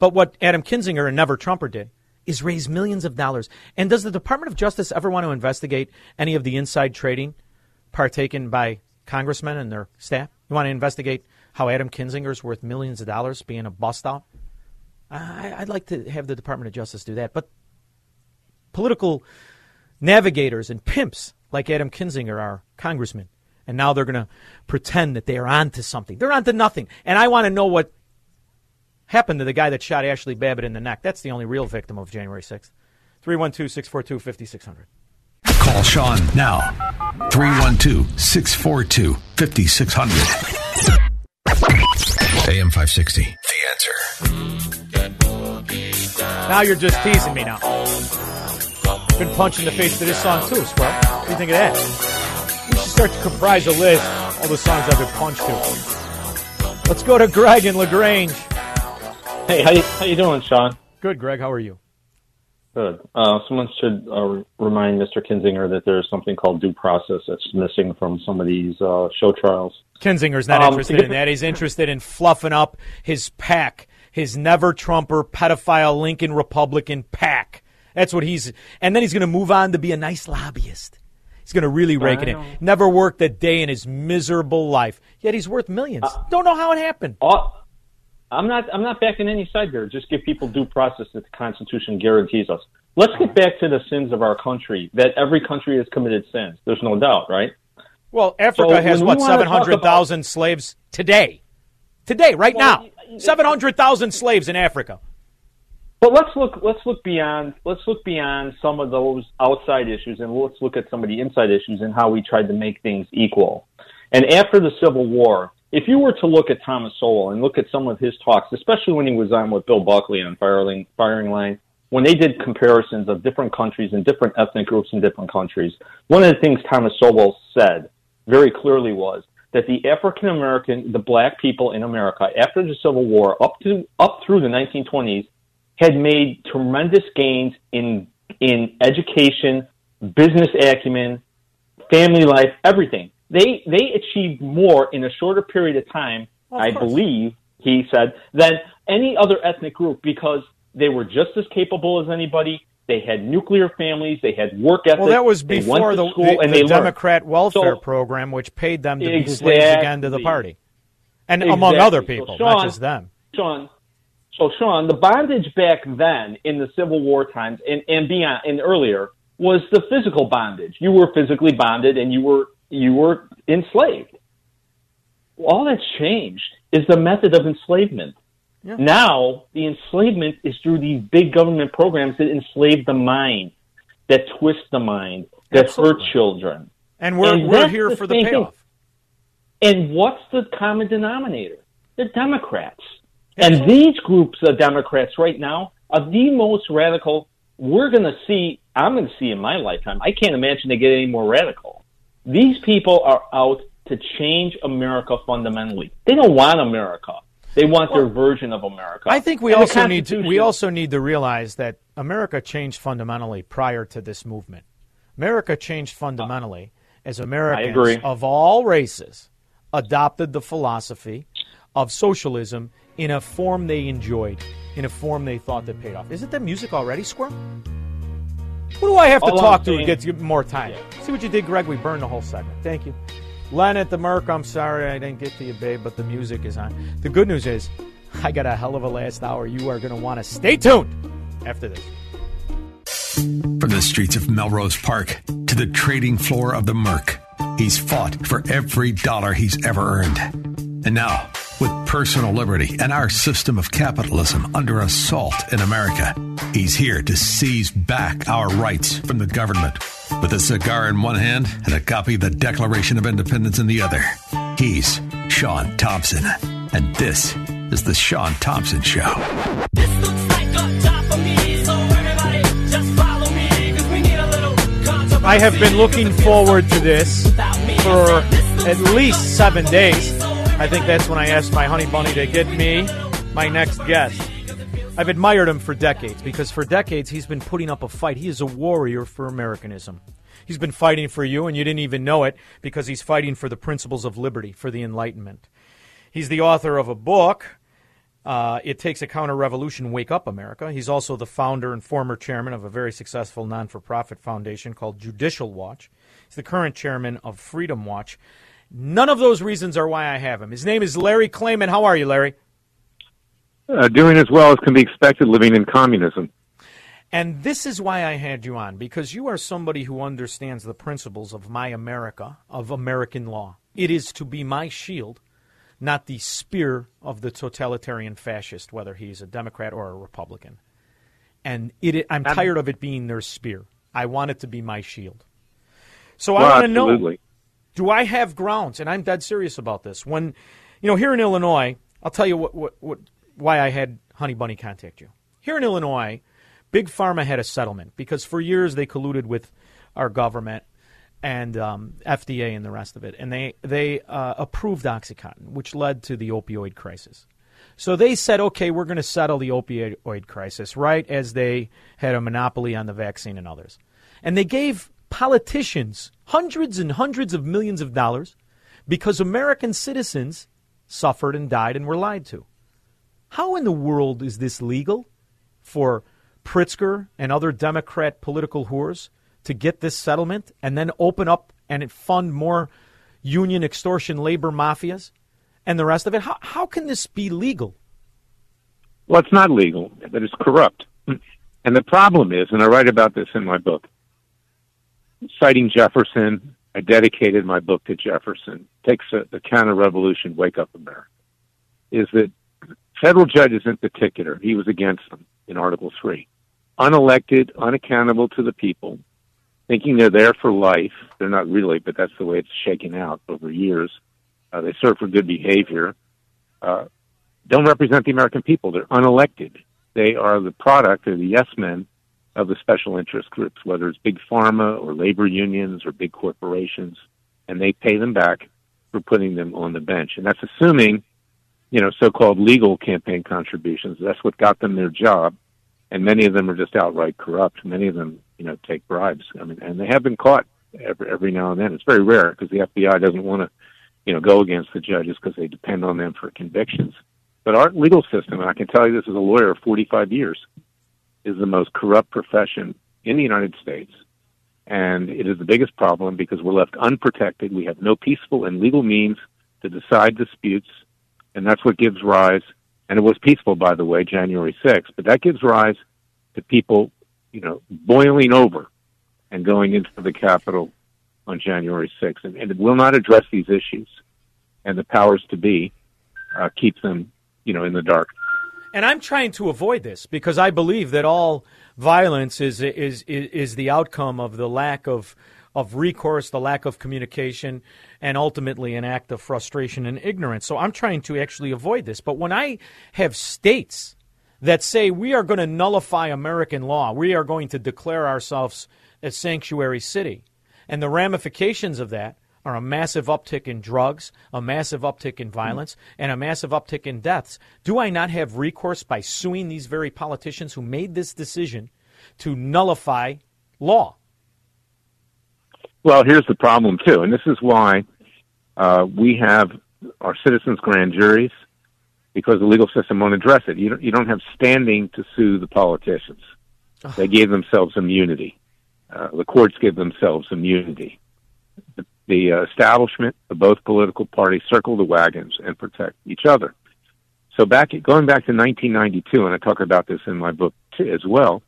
But what Adam Kinzinger and Never Trumper did is raise millions of dollars. And does the Department of Justice ever want to investigate any of the inside trading partaken by congressmen and their staff? You want to investigate how Adam Kinzinger's worth millions of dollars being a bust out? I'd like to have the Department of Justice do that. But political navigators and pimps like Adam Kinzinger are congressmen And now they're going to pretend that they are onto something. They're onto nothing. And I want to know what happened to the guy that shot Ashley Babbitt in the neck. That's the only real victim of January 6th. 312-642-5600. Call Sean now. 312-642-5600. AM 560. The answer. Now you're just teasing me now. Been punched in the face to this song too, Squirrel. What do you think of that? We should start to comprise a list of all the songs I've been punched to. Let's go to Greg in LaGrange. Hey, how you doing, Sean? Good, Greg. How are you? Good. Someone should remind Mr. Kinzinger that there's something called due process that's missing from some of these show trials. Kinzinger's not interested in that. He's interested in fluffing up his pack, his never-Trumper, pedophile, Lincoln Republican pack. That's what he's... And then he's going to move on to be a nice lobbyist. He's going to really rake it in. Never worked a day in his miserable life, yet he's worth millions. Don't know how it happened. I'm not backing any side here. Just give people due process that the Constitution guarantees us. Let's get back to the sins of our country, that every country has committed sins. There's no doubt, right? Well, Africa has, 700,000 slaves today? Today, right now. 700,000 slaves in Africa. But let's look beyond some of those outside issues, and let's look at some of the inside issues and how we tried to make things equal. And after the Civil War, if you were to look at Thomas Sowell and look at some of his talks, especially when he was on with Bill Buckley on Firing Line, when they did comparisons of different countries and different ethnic groups in different countries, one of the things Thomas Sowell said very clearly was that the African-American, the black people in America, after the Civil War, up through the 1920s, had made tremendous gains in education, business acumen, family life, everything. They achieved more in a shorter period of time, I believe, he said, than any other ethnic group because they were just as capable as anybody. They had nuclear families. They had work ethic. Well, that was before the Democrat welfare program, which paid them to be slaves again to the party. And among other people, so Sean, not just them. Sean, the bondage back then in the Civil War times and beyond and earlier was the physical bondage. You were physically bonded and you were enslaved. All that's changed is the method of enslavement. Yeah. Now, the enslavement is through these big government programs that enslave the mind, that twist the mind, that hurt children. And we're here for the payoff. And what's the common denominator? They're Democrats. And these groups of Democrats right now are the most radical I'm going to see in my lifetime. I can't imagine they get any more radical. These people are out to change America fundamentally. They don't want America. They want their version of America. I think we also need to realize that America changed fundamentally prior to this movement. America changed fundamentally as Americans of all races adopted the philosophy of socialism in a form they enjoyed, in a form they thought that paid off. Isn't that music already, Squirrel? What do I have to talk to get more time? Yeah. See what you did, Greg? We burned the whole segment. Thank you. Len at the Merc, I'm sorry I didn't get to you, babe, but the music is on. The good news is I got a hell of a last hour. You are going to want to stay tuned after this. From the streets of Melrose Park to the trading floor of the Merc, he's fought for every dollar he's ever earned. And now, with personal liberty and our system of capitalism under assault in America, he's here to seize back our rights from the government. With a cigar in one hand and a copy of the Declaration of Independence in the other, he's Sean Thompson. And this is The Sean Thompson Show. This looks like a job for me, so everybody just follow me, 'cause we need a little controversy. I have been looking forward to this for at least 7 days. I think that's when I asked my honey bunny to get me my next guest. I've admired him for decades because for decades he's been putting up a fight. He is a warrior for Americanism. He's been fighting for you, and you didn't even know it because he's fighting for the principles of liberty, for the Enlightenment. He's the author of a book, It Takes a Counter-Revolution, Wake Up America. He's also the founder and former chairman of a very successful non-for-profit foundation called Judicial Watch. He's the current chairman of Freedom Watch. None of those reasons are why I have him. His name is Larry Klayman. How are you, Larry? Doing as well as can be expected living in communism. And this is why I had you on, because you are somebody who understands the principles of my America, of American law. It is to be my shield, not the spear of the totalitarian fascist, whether he's a Democrat or a Republican. And I'm tired of it being their spear. I want it to be my shield. So I want to know, do I have grounds? And I'm dead serious about this. When, you know, here in Illinois, I'll tell you why I had Honey Bunny contact you. Here in Illinois, Big Pharma had a settlement because for years they colluded with our government and FDA and the rest of it. And they approved OxyContin, which led to the opioid crisis. So they said, okay, we're going to settle the opioid crisis, right, as they had a monopoly on the vaccine and others. And they gave politicians hundreds and hundreds of millions of dollars because American citizens suffered and died and were lied to. How in the world is this legal for Pritzker and other Democrat political whores to get this settlement and then open up and fund more union extortion labor mafias and the rest of it? How can this be legal? Well, it's not legal, but it's corrupt. And the problem is, and I write about this in my book, citing Jefferson, I dedicated my book to Jefferson, takes the counter-revolution, Wake Up America, is that federal judges in particular, he was against them in Article 3, unelected, unaccountable to the people, thinking they're there for life. They're not really, but that's the way it's shaken out over years. They serve for good behavior, don't represent the American people. They're unelected. They are the product of the yes men of the special interest groups, whether it's big pharma or labor unions or big corporations, and they pay them back for putting them on the bench. And that's assuming, you know, so-called legal campaign contributions. That's what got them their job, and many of them are just outright corrupt. Many of them, you know, take bribes. I mean, and they have been caught every now and then. It's very rare because the FBI doesn't want to, you know, go against the judges because they depend on them for convictions. But our legal system, and I can tell you this as a lawyer of 45 years, is the most corrupt profession in the United States. And it is the biggest problem because we're left unprotected. We have no peaceful and legal means to decide disputes. And that's what gives rise, and it was peaceful, by the way, January 6th, but that gives rise to people, you know, boiling over and going into the Capitol on January 6th, and it will not address these issues, and the powers to be keep them, you know, in the dark. And I'm trying to avoid this because I believe that all violence is the outcome of the lack of recourse, the lack of communication, and ultimately an act of frustration and ignorance. So I'm trying to actually avoid this. But when I have states that say we are going to nullify American law, we are going to declare ourselves a sanctuary city, and the ramifications of that are a massive uptick in drugs, a massive uptick in violence, and a massive uptick in deaths. Do I not have recourse by suing these very politicians who made this decision to nullify law? Well, here's the problem, too, and this is why we have our citizens' grand juries, because the legal system won't address it. You don't have standing to sue the politicians. Oh. They gave themselves immunity. The courts give themselves immunity. The establishment of both political parties circle the wagons and protect each other. So going back to 1992, and I talk about this in my book too, as well,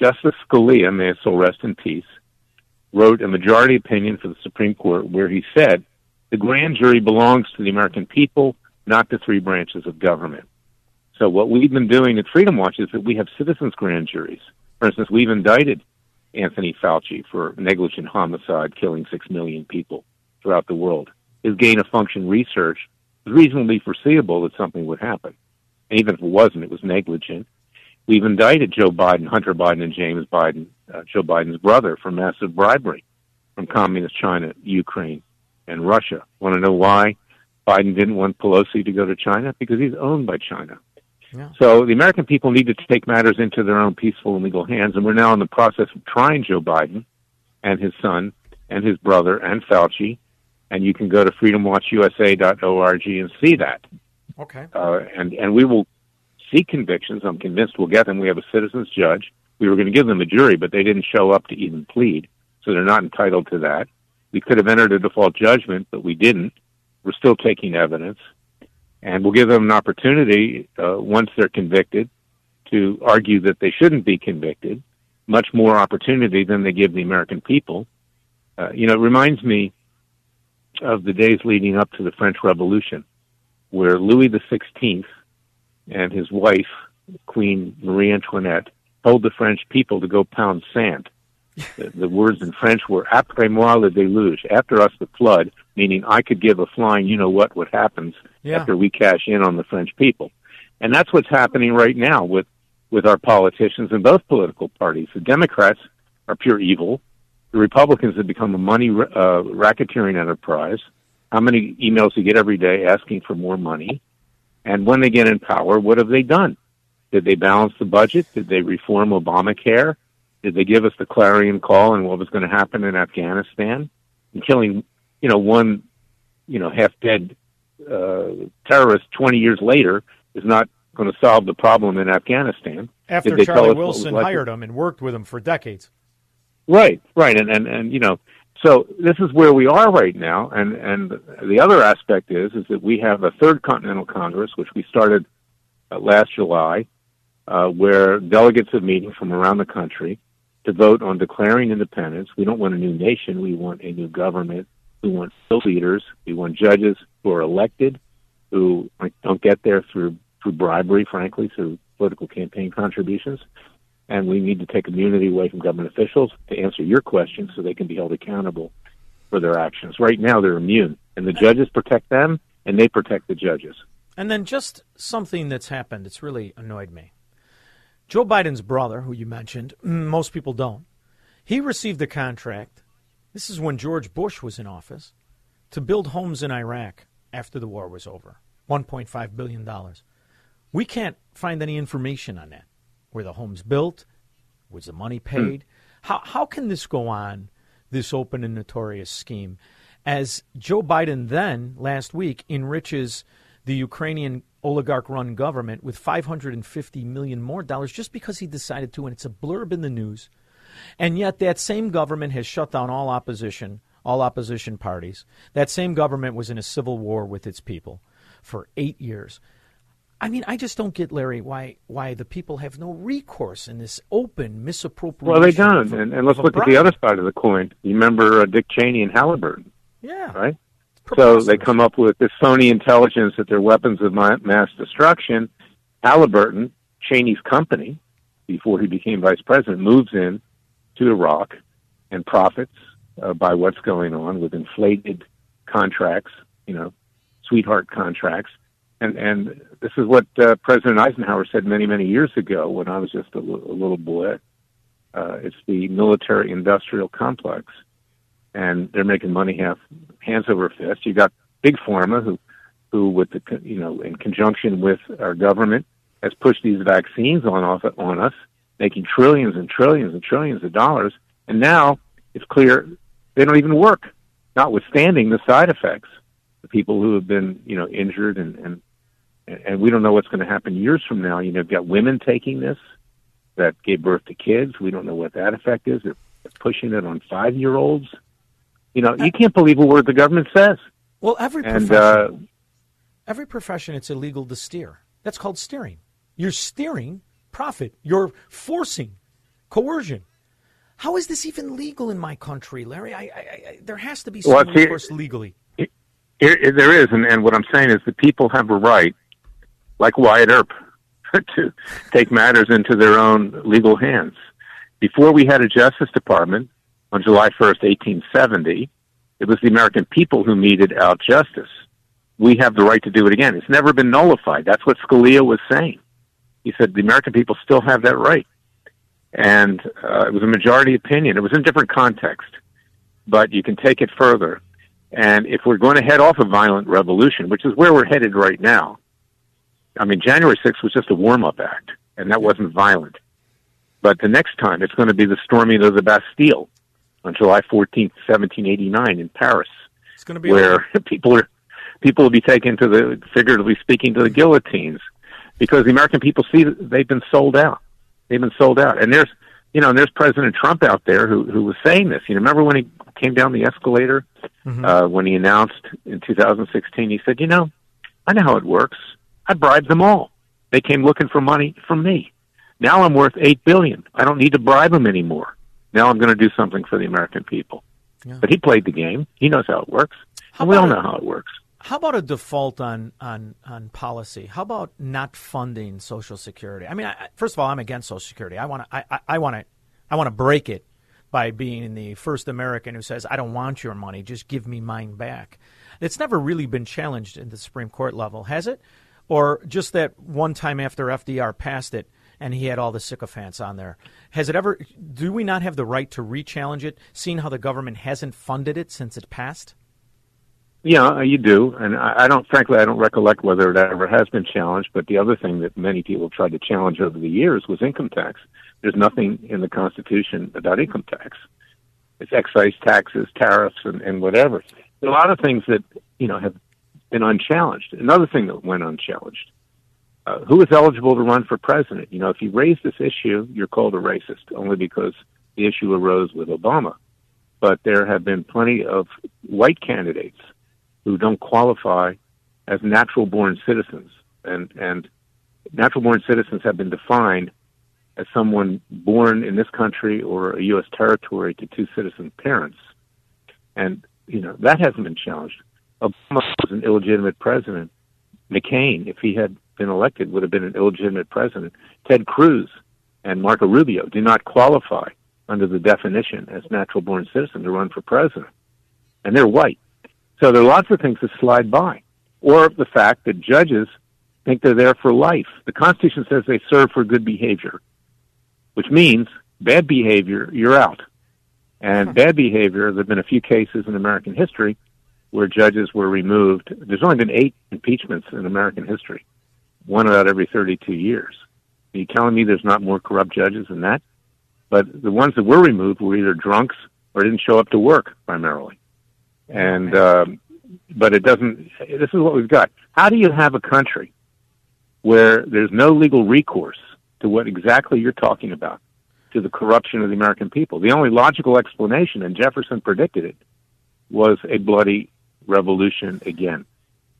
Justice Scalia, may his soul rest in peace, wrote a majority opinion for the Supreme Court where he said, the grand jury belongs to the American people, not the three branches of government. So what we've been doing at Freedom Watch is that we have citizens' grand juries. For instance, we've indicted Anthony Fauci for negligent homicide, killing 6 million people throughout the world. His gain-of-function research was reasonably foreseeable that something would happen. And even if it wasn't, it was negligent. We've indicted Joe Biden, Hunter Biden, and James Biden, Joe Biden's brother, for massive bribery from communist China, Ukraine, and Russia. Want to know why Biden didn't want Pelosi to go to China? Because he's owned by China. Yeah. So the American people needed to take matters into their own peaceful and legal hands, and we're now in the process of trying Joe Biden and his son and his brother and Fauci, and you can go to freedomwatchusa.org and see that. Okay. And we will see convictions. I'm convinced we'll get them. We have a citizen's judge. We were going to give them a jury, but they didn't show up to even plead, so they're not entitled to that. We could have entered a default judgment, but we didn't. We're still taking evidence. And we'll give them an opportunity, once they're convicted, to argue that they shouldn't be convicted. much more opportunity than they give the American people. It reminds me of the days leading up to the French Revolution, where Louis XVI and his wife, Queen Marie Antoinette, told the French people to go pound sand. The words in French were, après moi le déluge, after us the flood, meaning I could give a flying you-know-what happens after we cash in on the French people. And that's what's happening right now with our politicians in both political parties. The Democrats are pure evil. The Republicans have become a money racketeering enterprise. How many emails do you get every day asking for more money? And when they get in power, what have they done? Did they balance the budget? Did they reform Obamacare? Did they give us the clarion call on what was going to happen in Afghanistan? And killing, one, half-dead terrorist 20 years later is not going to solve the problem in Afghanistan. After Charlie Wilson hired him and worked with him for decades. Right. And so this is where we are right now. And the other aspect is that we have a third Continental Congress, which we started last July, where delegates are meeting from around the country to vote on declaring independence. We don't want a new nation. We want a new government. We want leaders. We want judges who are elected, who don't get there through bribery, frankly, through political campaign contributions. And we need to take immunity away from government officials, to answer your question, so they can be held accountable for their actions. Right now, they're immune, and the judges protect them, and they protect the judges. And then just something that's happened that's really annoyed me. Joe Biden's brother, who you mentioned, most people don't, he received a contract, this is when George Bush was in office, to build homes in Iraq after the war was over, $1.5 billion. We can't find any information on that. Were the homes built? Was the money paid? How can this go on, this open and notorious scheme, as Joe Biden then, last week, enriches the Ukrainian oligarch-run government with $550 million more dollars just because he decided to, and it's a blurb in the news. And yet that same government has shut down all opposition parties. That same government was in a civil war with its people for 8 years. I mean, I just don't get, Larry, why the people have no recourse in this open misappropriation. Well, they don't. And let's look at the other side of the coin. You remember Dick Cheney and Halliburton? Yeah. Right? So they come up with this phony intelligence that they're weapons of mass destruction. Halliburton, Cheney's company, before he became vice president, moves in to Iraq and profits by what's going on with inflated contracts, sweetheart contracts. And this is what President Eisenhower said many, many years ago when I was just a little boy. It's the military-industrial complex, and they're making money hands over fist. You got Big Pharma, who with the in conjunction with our government, has pushed these vaccines on us, making trillions and trillions and trillions of dollars. And now it's clear they don't even work, notwithstanding the side effects. The people who have been injured and we don't know what's going to happen years from now. You've got women taking this that gave birth to kids. We don't know what that effect is. They're pushing it on 5-year-olds. You can't believe a word the government says. Well, every profession, it's illegal to steer. That's called steering. You're steering profit. You're forcing coercion. How is this even legal in my country, Larry? I there has to be some recourse legally. There is, and what I'm saying is the people have a right, like Wyatt Earp, to take matters into their own legal hands. Before we had a Justice Department, on July 1st, 1870, it was the American people who meted out justice. We have the right to do it again. It's never been nullified. That's what Scalia was saying. He said the American people still have that right. And it was a majority opinion. It was in a different context, but you can take it further. And if we're going to head off a violent revolution, which is where we're headed right now, I mean, January 6th was just a warm-up act, and that wasn't violent. But the next time, it's going to be the storming of the Bastille on July 14th, 1789 in Paris. It's going to be where people will be taken to the, figuratively speaking, to the guillotines, because the American people see that they've been sold out. They've been sold out. And there's President Trump out there who was saying this. Remember when he came down the escalator, when he announced in 2016, he said, I know how it works. I bribed them all. They came looking for money from me. Now I'm worth $8 billion. I don't need to bribe him anymore. Now I'm going to do something for the American people. Yeah. But he played the game. He knows how it works. And we all know how it works. How about a default on policy? How about not funding Social Security? I mean, first of all, I'm against Social Security. I want to break it by being the first American who says, I don't want your money, just give me mine back. It's never really been challenged in the Supreme Court level, has it? Or just that one time after FDR passed it and he had all the sycophants on there. Has it ever, do we not have the right to re-challenge it, seeing how the government hasn't funded it since it passed? Yeah, you do. And I don't recollect whether it ever has been challenged. But the other thing that many people tried to challenge over the years was income tax. There's nothing in the Constitution about income tax. It's excise taxes, tariffs, and whatever. There are a lot of things that, you know, have been unchallenged. Another thing that went unchallenged, who is eligible to run for president? You know, if you raise this issue, you're called a racist, only because the issue arose with Obama. But there have been plenty of white candidates who don't qualify as natural-born citizens. And natural-born citizens have been defined as someone born in this country or a U.S. territory to two citizen parents. And, you know, that hasn't been challenged. Obama was an illegitimate president. McCain, if he had been elected, would have been an illegitimate president. Ted Cruz and Marco Rubio do not qualify under the definition as natural-born citizen to run for president. And they're white. So there are lots of things that slide by. Or the fact that judges think they're there for life. The Constitution says they serve for good behavior, which means bad behavior, you're out. And bad behavior, there have been a few cases in American history where judges were removed. There's only been 8 impeachments in American history, one out every 32 years. Are you telling me there's not more corrupt judges than that? But the ones that were removed were either drunks or didn't show up to work primarily. And, but it doesn't, this is what we've got. How do you have a country where there's no legal recourse to what exactly you're talking about, to the corruption of the American people? The only logical explanation, and Jefferson predicted it, was a bloody revolution again.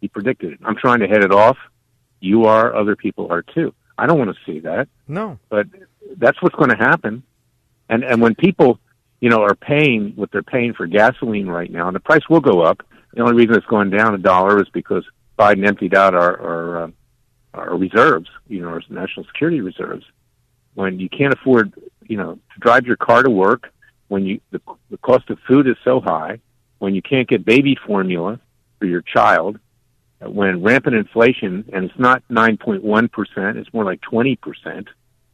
He predicted it. I'm trying to head it off. You are, other people are too. I don't want to see that. No. But that's what's going to happen. And when people, you know, are paying what they're paying for gasoline right now, and the price will go up. The only reason it's going down $1 is because Biden emptied out our reserves, you know, our national security reserves. When you can't afford, you know, to drive your car to work, when the cost of food is so high, when you can't get baby formula for your child, when rampant inflation, and it's not 9.1%, it's more like 20%.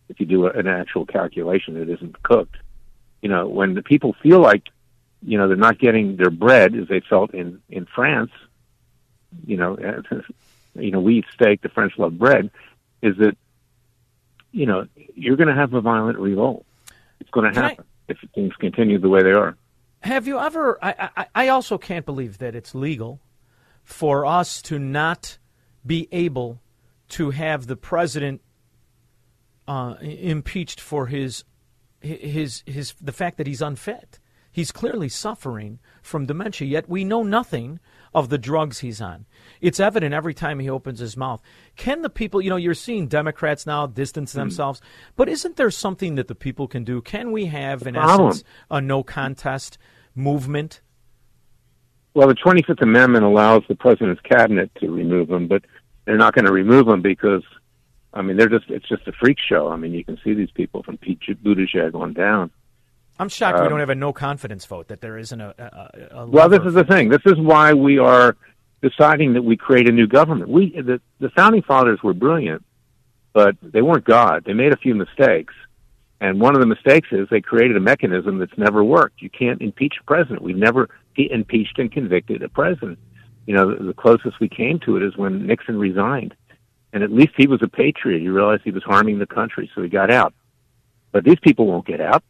If you do an actual calculation, it isn't cooked. You know, when the people feel like, you know, they're not getting their bread as they felt in France, you know, we eat steak, the French love bread, is that, you know, you're going to have a violent revolt. It's going to happen if things continue the way they are. Have you ever, I also can't believe that it's legal for us to not be able to have the president impeached for his the fact that he's unfit. He's clearly suffering from dementia, yet we know nothing of the drugs he's on. It's evident every time he opens his mouth. Can the people, you know, you're seeing Democrats now distance themselves, but isn't there something that the people can do? Can we have, in essence, a no contest movement? Well, the 25th Amendment allows the president's cabinet to remove him, but they're not going to remove him because, I mean, it's just a freak show. I mean, you can see these people from Pete Buttigieg on down. I'm shocked we don't have a no-confidence vote, that there isn't a well, this is the thing. This is why we are deciding that we create a new government. The Founding Fathers were brilliant, but they weren't God. They made a few mistakes, and one of the mistakes is they created a mechanism that's never worked. You can't impeach a president. We've never impeached and convicted a president. You know, the closest we came to it is when Nixon resigned, and at least he was a patriot. He realized he was harming the country, so he got out. But these people won't get out.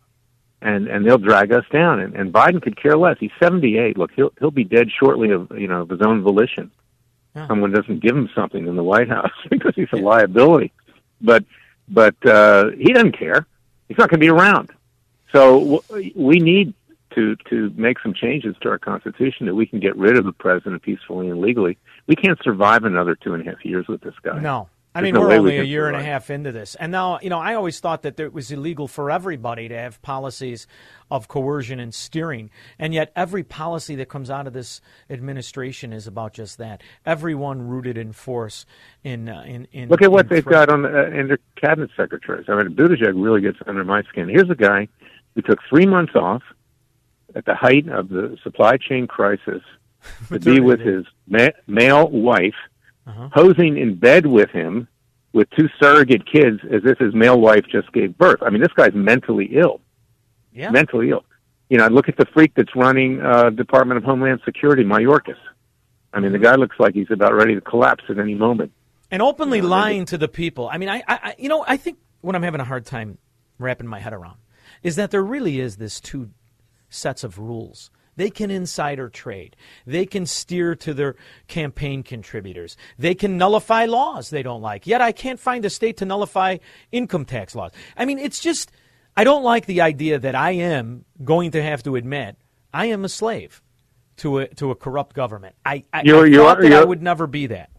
And they'll drag us down. And Biden could care less. He's 78. Look, he'll be dead shortly of, you know, of his own volition. Yeah. Someone doesn't give him something in the White House because he's a liability. But he doesn't care. He's not going to be around. So we need to make some changes to our Constitution that we can get rid of the president peacefully and legally. We can't survive another 2.5 years with this guy. No, We're only a year and a half into this. And now, I always thought that it was illegal for everybody to have policies of coercion and steering. And yet every policy that comes out of this administration is about just that. Everyone rooted in force. Look at what they've got in their cabinet secretaries. I mean, Buttigieg really gets under my skin. Here's a guy who took 3 months off at the height of the supply chain crisis to be with his male wife, posing in bed with him with two surrogate kids as if his male wife just gave birth. I mean, this guy's mentally ill. Yeah. Mentally ill. Look at the freak that's running Department of Homeland Security, Mayorkas. I mean, the guy looks like he's about ready to collapse at any moment. And openly lying to the people. I mean, I think what I'm having a hard time wrapping my head around is that there really is this two sets of rules. They can insider trade. They can steer to their campaign contributors. They can nullify laws they don't like. Yet I can't find a state to nullify income tax laws. I mean, it's just, I don't like the idea that I am going to have to admit I am a slave to a corrupt government. I would never be that.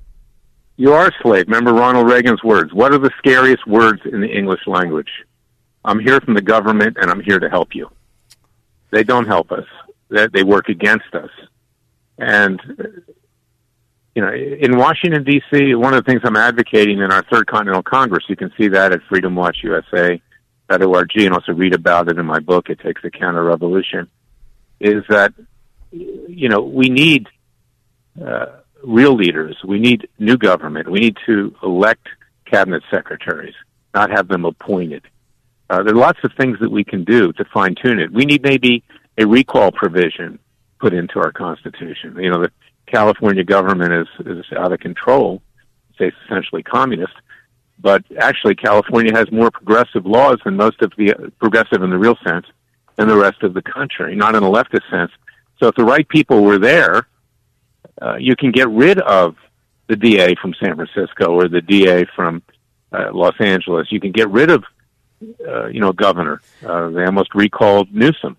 You are a slave. Remember Ronald Reagan's words. What are the scariest words in the English language? I'm here from the government, and I'm here to help you. They don't help us. They work against us. And, in Washington, D.C., one of the things I'm advocating in our Third Continental Congress, you can see that at Freedom Watch USA, .org, and also read about it in my book, It Takes a Counter-Revolution, is that, we need real leaders. We need new government. We need to elect cabinet secretaries, not have them appointed. There are lots of things that we can do to fine-tune it. We need maybe a recall provision put into our Constitution. The California government is out of control. It's essentially communist. But actually, California has more progressive laws than most of the progressive in the real sense than the rest of the country, not in a leftist sense. So if the right people were there, you can get rid of the DA from San Francisco or the DA from Los Angeles. You can get rid of, governor. They almost recalled Newsom.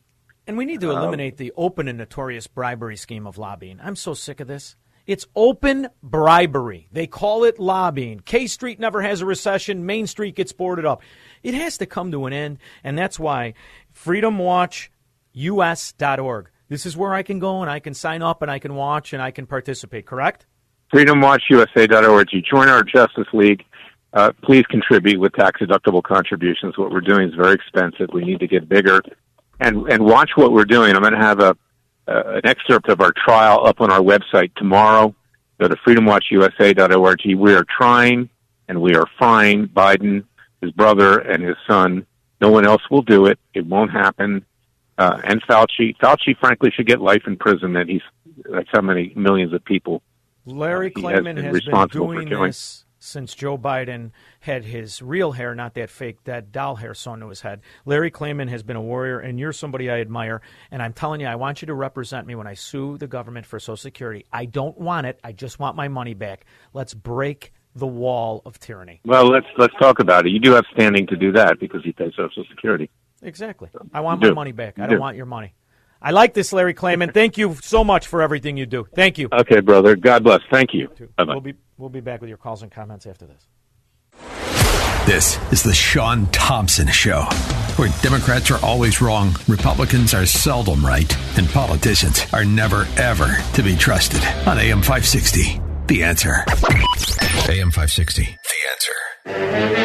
And we need to eliminate the open and notorious bribery scheme of lobbying. I'm so sick of this. It's open bribery. They call it lobbying. K Street never has a recession. Main Street gets boarded up. It has to come to an end, and that's why freedomwatchus.org. This is where I can go, and I can sign up, and I can watch, and I can participate, correct? freedomwatchusa.org. Join our Justice League. Please contribute with tax-deductible contributions. What we're doing is very expensive. We need to get bigger. And watch what we're doing. I'm going to have an excerpt of our trial up on our website tomorrow. Go to freedomwatchusa.org. We are trying, and we are fine. Biden, his brother, and his son. No one else will do it. It won't happen. And Fauci. Fauci, frankly, should get life imprisonment. That's how many millions of people. Larry Klayman has been doing this since Joe Biden had his real hair, not that fake dead doll hair sewn to his head. Larry Klayman has been a warrior, and you're somebody I admire. And I'm telling you, I want you to represent me when I sue the government for Social Security. I don't want it. I just want my money back. Let's break the wall of tyranny. Well, let's talk about it. You do have standing to do that because you pay Social Security. Exactly. I want my money back. I don't want your money. I like this, Larry Klayman. Thank you so much for everything you do. Thank you. Okay, brother. God bless. Thank you. Bye-bye. We'll be back with your calls and comments after this. This is the Sean Thompson Show, where Democrats are always wrong, Republicans are seldom right, and politicians are never, ever to be trusted. On AM 560, The Answer. AM 560, The Answer.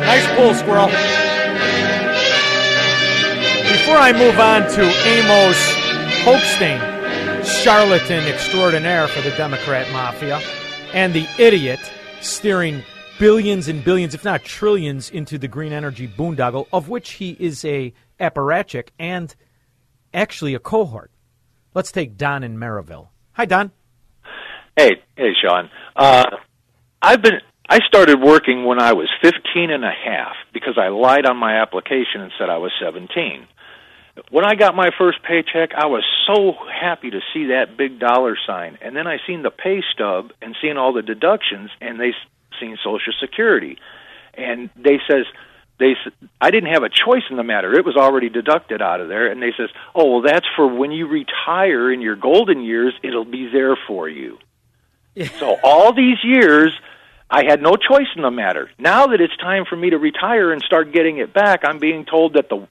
Nice pull, squirrel. Before I move on to Amos Hochstein, charlatan extraordinaire for the Democrat mafia, and the idiot steering billions and billions, if not trillions, into the green energy boondoggle, of which he is a apparatchik and actually a cohort. Let's take Don in Merrillville. Hi, Don. Hey, Sean. I started working when I was 15 and a half because I lied on my application and said I was 17. When I got my first paycheck, I was so happy to see that big dollar sign. And then I seen the pay stub and seen all the deductions, and they seen Social Security. And I didn't have a choice in the matter. It was already deducted out of there. And they says, oh, well, that's for when you retire in your golden years, it'll be there for you. So all these years, I had no choice in the matter. Now that it's time for me to retire and start getting it back, I'm being told that the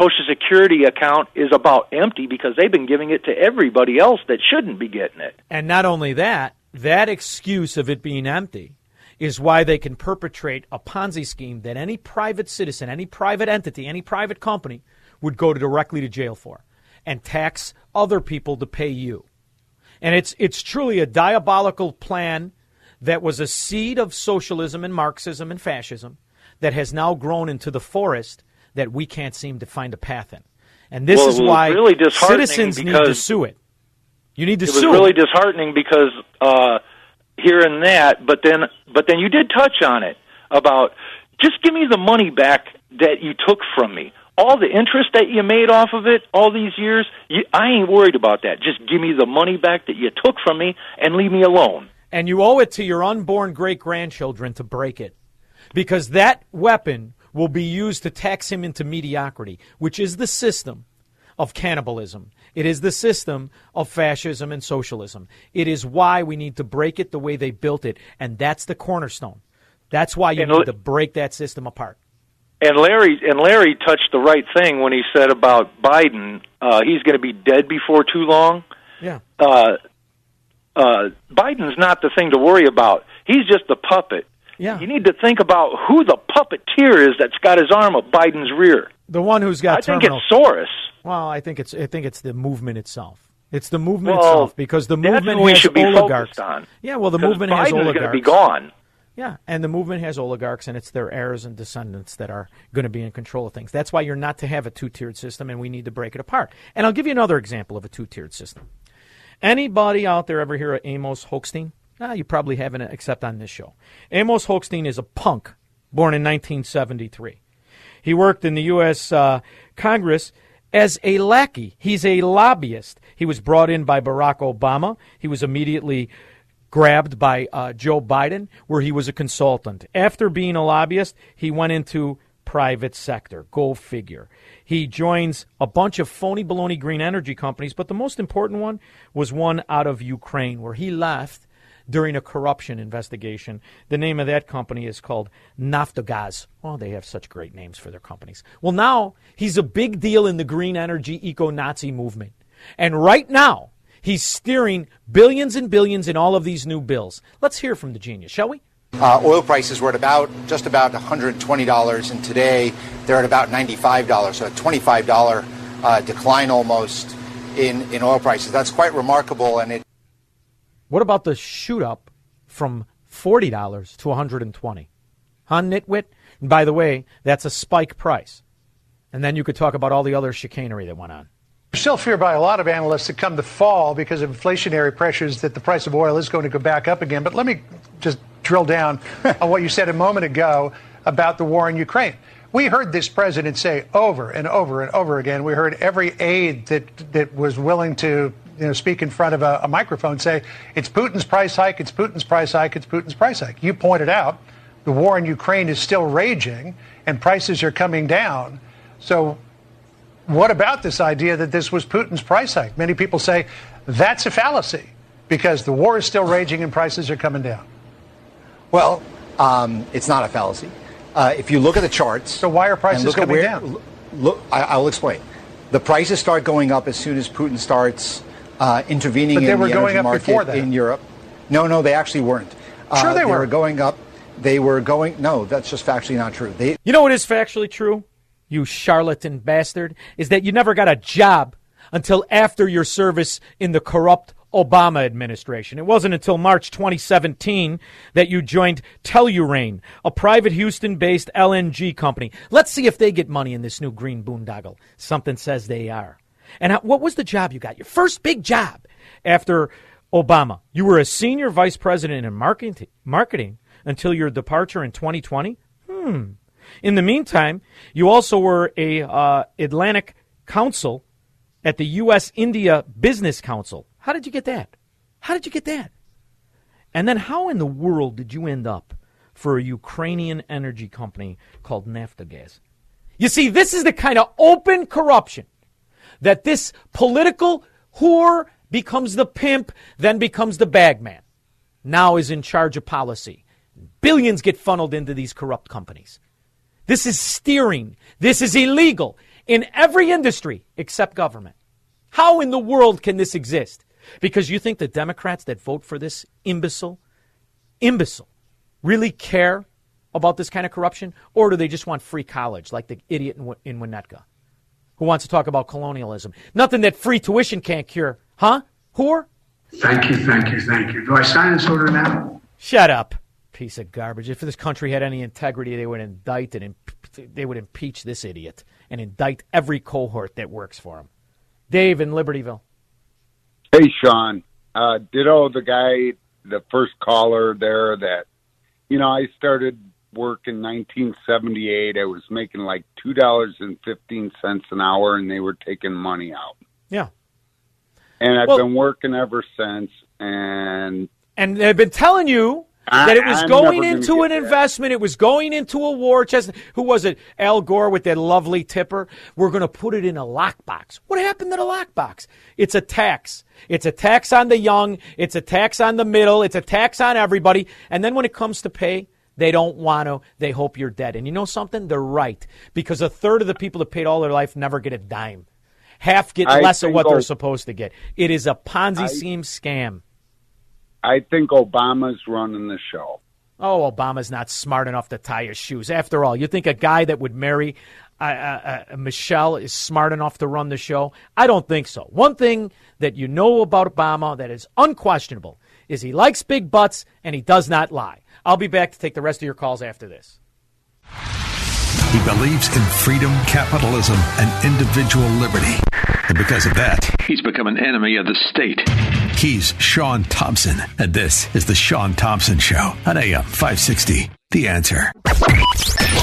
Social Security account is about empty because they've been giving it to everybody else that shouldn't be getting it. And not only that, that excuse of it being empty is why they can perpetrate a Ponzi scheme that any private citizen, any private entity, any private company would go directly to jail for and tax other people to pay you. And it's truly a diabolical plan that was a seed of socialism and Marxism and fascism that has now grown into the forest that we can't seem to find a path in. And this is why really citizens need to sue it. You need to sue it. It was really disheartening because hearing that, but then you did touch on it about just give me the money back that you took from me. All the interest that you made off of it all these years, I ain't worried about that. Just give me the money back that you took from me and leave me alone. And you owe it to your unborn great-grandchildren to break it because that weapon will be used to tax him into mediocrity, which is the system of cannibalism. It is the system of fascism and socialism. It is why we need to break it the way they built it, and that's the cornerstone. That's why you need to break that system apart. And Larry touched the right thing when he said about Biden, he's going to be dead before too long. Yeah. Biden's not the thing to worry about. He's just the puppet. Yeah. You need to think about who the puppeteer is that's got his arm up Biden's rear. The one who's got terminal. I think it's Soros. Well, I think it's the movement itself. It's the movement itself because the movement has oligarchs. Yeah, well, the movement has oligarchs. Biden's going to be gone. Yeah, and the movement has oligarchs, and it's their heirs and descendants that are going to be in control of things. That's why you're not to have a two-tiered system, and we need to break it apart. And I'll give you another example of a two-tiered system. Anybody out there ever hear of Amos Hochstein? No, you probably haven't, except on this show. Amos Hochstein is a punk born in 1973. He worked in the U.S. Congress as a lackey. He's a lobbyist. He was brought in by Barack Obama. He was immediately grabbed by Joe Biden, where he was a consultant. After being a lobbyist, he went into private sector. Go figure. He joins a bunch of phony baloney green energy companies, but the most important one was one out of Ukraine, where he left during a corruption investigation. The name of that company is called Naftogaz. Oh, they have such great names for their companies. Well, now he's a big deal in the green energy eco-Nazi movement. And right now, he's steering billions and billions in all of these new bills. Let's hear from the genius, shall we? Oil prices were at just about $120, and today they're at about $95, so a $25 decline almost in oil prices. That's quite remarkable. And what about the shoot up from $40 to $120? Huh, nitwit? And by the way, that's a spike price. And then you could talk about all the other chicanery that went on. We're still feared by a lot of analysts that come the fall because of inflationary pressures that the price of oil is going to go back up again. But let me just drill down on what you said a moment ago about the war in Ukraine. We heard this president say over and over and over again. We heard every aide that was willing to speak in front of a microphone say, it's Putin's price hike, it's Putin's price hike, it's Putin's price hike. You pointed out the war in Ukraine is still raging and prices are coming down. So what about this idea that this was Putin's price hike? Many people say that's a fallacy because the war is still raging and prices are coming down. Well, it's not a fallacy. If you look at the charts. So why are prices coming down? Look, I'll explain. The prices start going up as soon as Putin starts intervening in the energy market in Europe. No, they actually weren't. Sure they were. They were going up. No, that's just factually not true. You know what is factually true? You charlatan bastard, is that you never got a job until after your service in the corrupt Obama administration. It wasn't until March 2017 that you joined Tellurane, a private Houston-based LNG company. Let's see if they get money in this new green boondoggle. Something says they are. And what was the job you got? Your first big job after Obama. You were a senior vice president in marketing until your departure in 2020? In the meantime, you also were a Atlantic counsel at the U.S.-India Business Council. How did you get that? And then how in the world did you end up for a Ukrainian energy company called Naftogaz? You see, this is the kind of open corruption that this political whore becomes the pimp, then becomes the bag man, now is in charge of policy. Billions get funneled into these corrupt companies. This is steering. This is illegal in every industry except government. How in the world can this exist? Because you think the Democrats that vote for this imbecile, really care about this kind of corruption? Or do they just want free college like the idiot in Winnetka who wants to talk about colonialism? Nothing that free tuition can't cure. Huh? Whore? Thank you. Do I sign this order now? Shut up, piece of garbage. If this country had any integrity, they would indict and they would impeach this idiot and indict every cohort that works for him. Dave in Libertyville. Hey, Sean. Ditto the guy, the first caller there that, you know, I started work in 1978. I was making like $2.15 an hour, and they were taking money out. Yeah. And I've been working ever since. And they've been telling you that it was going into an investment. It was going into a war chest. Who was it? Al Gore with that lovely tipper. We're going to put it in a lockbox. What happened to the lockbox? It's a tax. It's a tax on the young. It's a tax on the middle. It's a tax on everybody. And then when it comes to pay, they don't want to. They hope you're dead. And you know something? They're right. Because a third of the people that paid all their life never get a dime. Half get less of what they're supposed to get. It is a Ponzi scheme scam. I think Obama's running the show. Oh, Obama's not smart enough to tie his shoes. After all, you think a guy that would marry Michelle is smart enough to run the show? I don't think so. One thing that you know about Obama that is unquestionable is he likes big butts and he does not lie. I'll be back to take the rest of your calls after this. He believes in freedom, capitalism, and individual liberty. And because of that, he's become an enemy of the state. He's Sean Thompson, and this is The Sean Thompson Show on AM 560, The Answer.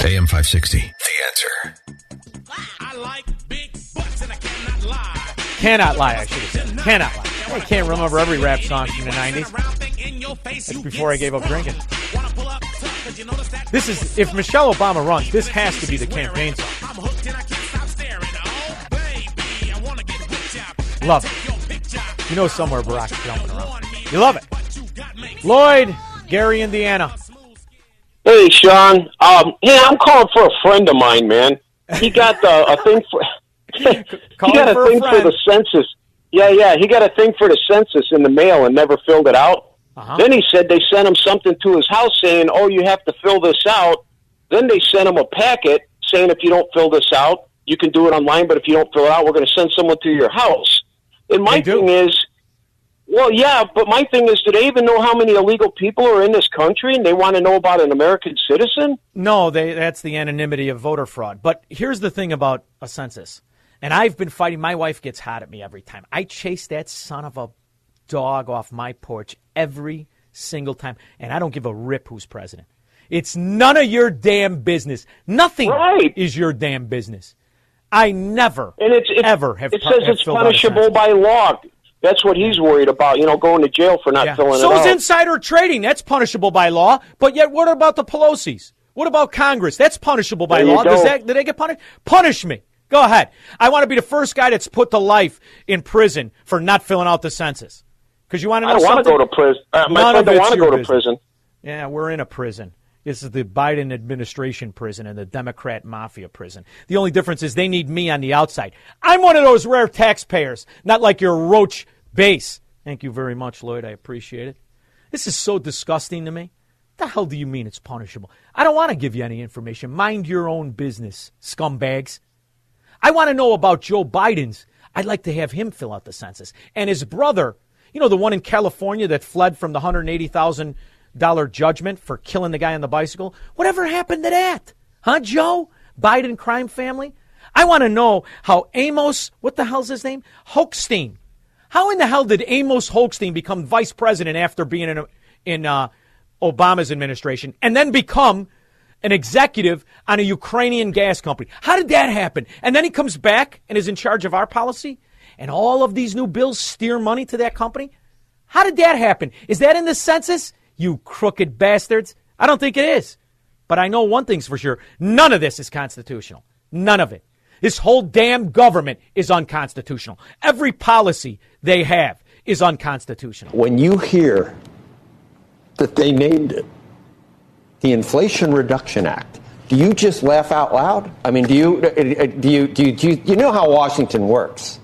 AM 560, The Answer. I like big butts and I cannot lie. Cannot lie, I should have said. Cannot lie. I can't remember every rap song from the 90s. That's before I gave up drinking. This is, if Michelle Obama runs, this has to be the campaign song. Love it. You know somewhere Barack's jumping around. You love it. Lloyd, Gary, Indiana. Hey, Sean. Yeah, I'm calling for a friend of mine, man. He got a thing for the census. Yeah, he got a thing for the census in the mail and never filled it out. Uh-huh. Then he said they sent him something to his house saying, oh, you have to fill this out. Then they sent him a packet saying if you don't fill this out, you can do it online, but if you don't fill it out, we're going to send someone to your house. And my thing is, well, yeah, but my thing is, do they even know how many illegal people are in this country and they want to know about an American citizen? No, that's the anonymity of voter fraud. But here's the thing about a census, and I've been fighting. My wife gets hot at me every time. I chase that son of a dog off my porch every single time, and I don't give a rip who's president. It's none of your damn business. Nothing is your damn business. I never, and ever have. It says it's punishable by law. That's what he's worried about, you know, going to jail for not filling it out. So is insider trading. That's punishable by law. But yet what about the Pelosi's? What about Congress? That's punishable by law. Do they get punished? Punish me. Go ahead. I want to be the first guy that's put to life in prison for not filling out the census. Because you want to know something? I don't want to go to prison. My friend don't want to go to prison. Yeah, we're in a prison. This is the Biden administration prison and the Democrat mafia prison. The only difference is they need me on the outside. I'm one of those rare taxpayers, not like your roach base. Thank you very much, Lloyd. I appreciate it. This is so disgusting to me. What the hell do you mean it's punishable? I don't want to give you any information. Mind your own business, scumbags. I want to know about Joe Biden's. I'd like to have him fill out the census. And his brother, you know, the one in California that fled from the $180,000 judgment for killing the guy on the bicycle. Whatever happened to that? Huh, Joe? Biden crime family? I want to know how Amos, what the hell's his name? Hochstein. How in the hell did Amos Hochstein become vice president after being in Obama's administration and then become an executive on a Ukrainian gas company? How did that happen? And then he comes back and is in charge of our policy? And all of these new bills steer money to that company? How did that happen? Is that in the census? You crooked bastards. I don't think it is. But I know one thing's for sure. None of this is constitutional. None of it. This whole damn government is unconstitutional. Every policy they have is unconstitutional. When you hear that they named it the Inflation Reduction Act, do you just laugh out loud? I mean, do you know how Washington works?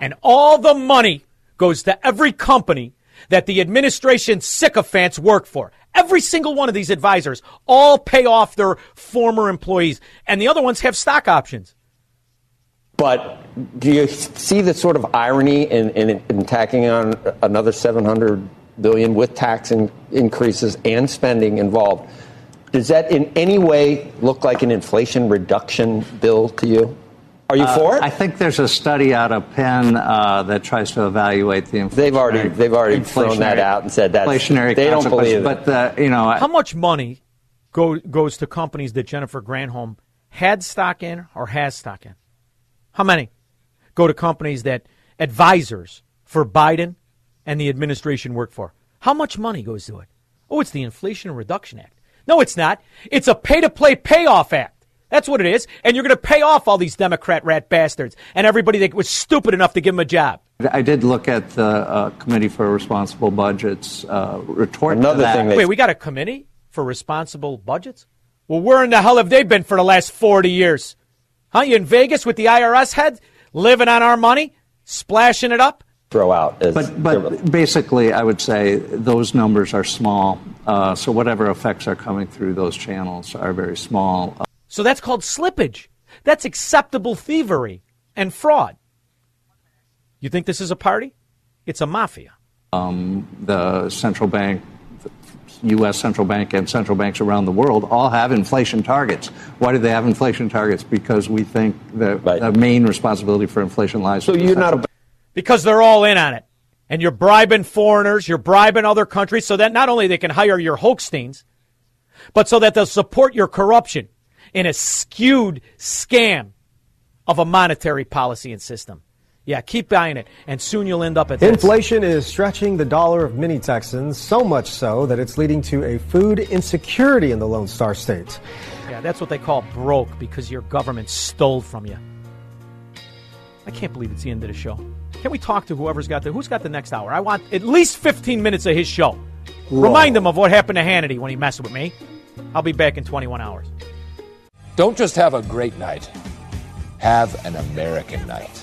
And all the money goes to every company that the administration sycophants work for. Every single one of these advisors all pay off their former employees, and the other ones have stock options. But do you see the sort of irony in tacking on another $700 billion with tax increases and spending involved? Does that in any way look like an inflation reduction bill to you? Are you for it? I think there's a study out of Penn that tries to evaluate the inflation. They've already thrown that out and said that inflationary. They don't believe it. But how much money goes to companies that Jennifer Granholm had stock in or has stock in? How many go to companies that advisors for Biden and the administration work for? How much money goes to it? Oh, it's the Inflation Reduction Act. No, it's not. It's a pay-to-play payoff act. That's what it is. And you're going to pay off all these Democrat rat bastards and everybody that was stupid enough to give them a job. I did look at the Committee for Responsible Budgets retort. Another thing. Wait, we got a Committee for Responsible Budgets? Well, where in the hell have they been for the last 40 years? Huh? You in Vegas with the IRS heads, living on our money, splashing it up? Throw out. But basically, I would say those numbers are small. So whatever effects are coming through those channels are very small. So that's called slippage. That's acceptable thievery and fraud. You think this is a party? It's a mafia. The central bank, the U.S. central bank and central banks around the world all have inflation targets. Why do they have inflation targets? Because we think that the main responsibility for inflation lies. So you're not because they're all in on it. And you're bribing foreigners. You're bribing other countries so that not only they can hire your Hochsteins, but so that they'll support your corruption in a skewed scam of a monetary policy and system. Yeah, keep buying it, and soon you'll end up at this. Inflation is stretching the dollar of many Texans, so much so that it's leading to a food insecurity in the Lone Star State. Yeah, that's what they call broke, because your government stole from you. I can't believe it's the end of the show. Can we talk to who's got the next hour? I want at least 15 minutes of his show. Whoa. Remind him of what happened to Hannity when he messed with me. I'll be back in 21 hours. Don't just have a great night, have an American night.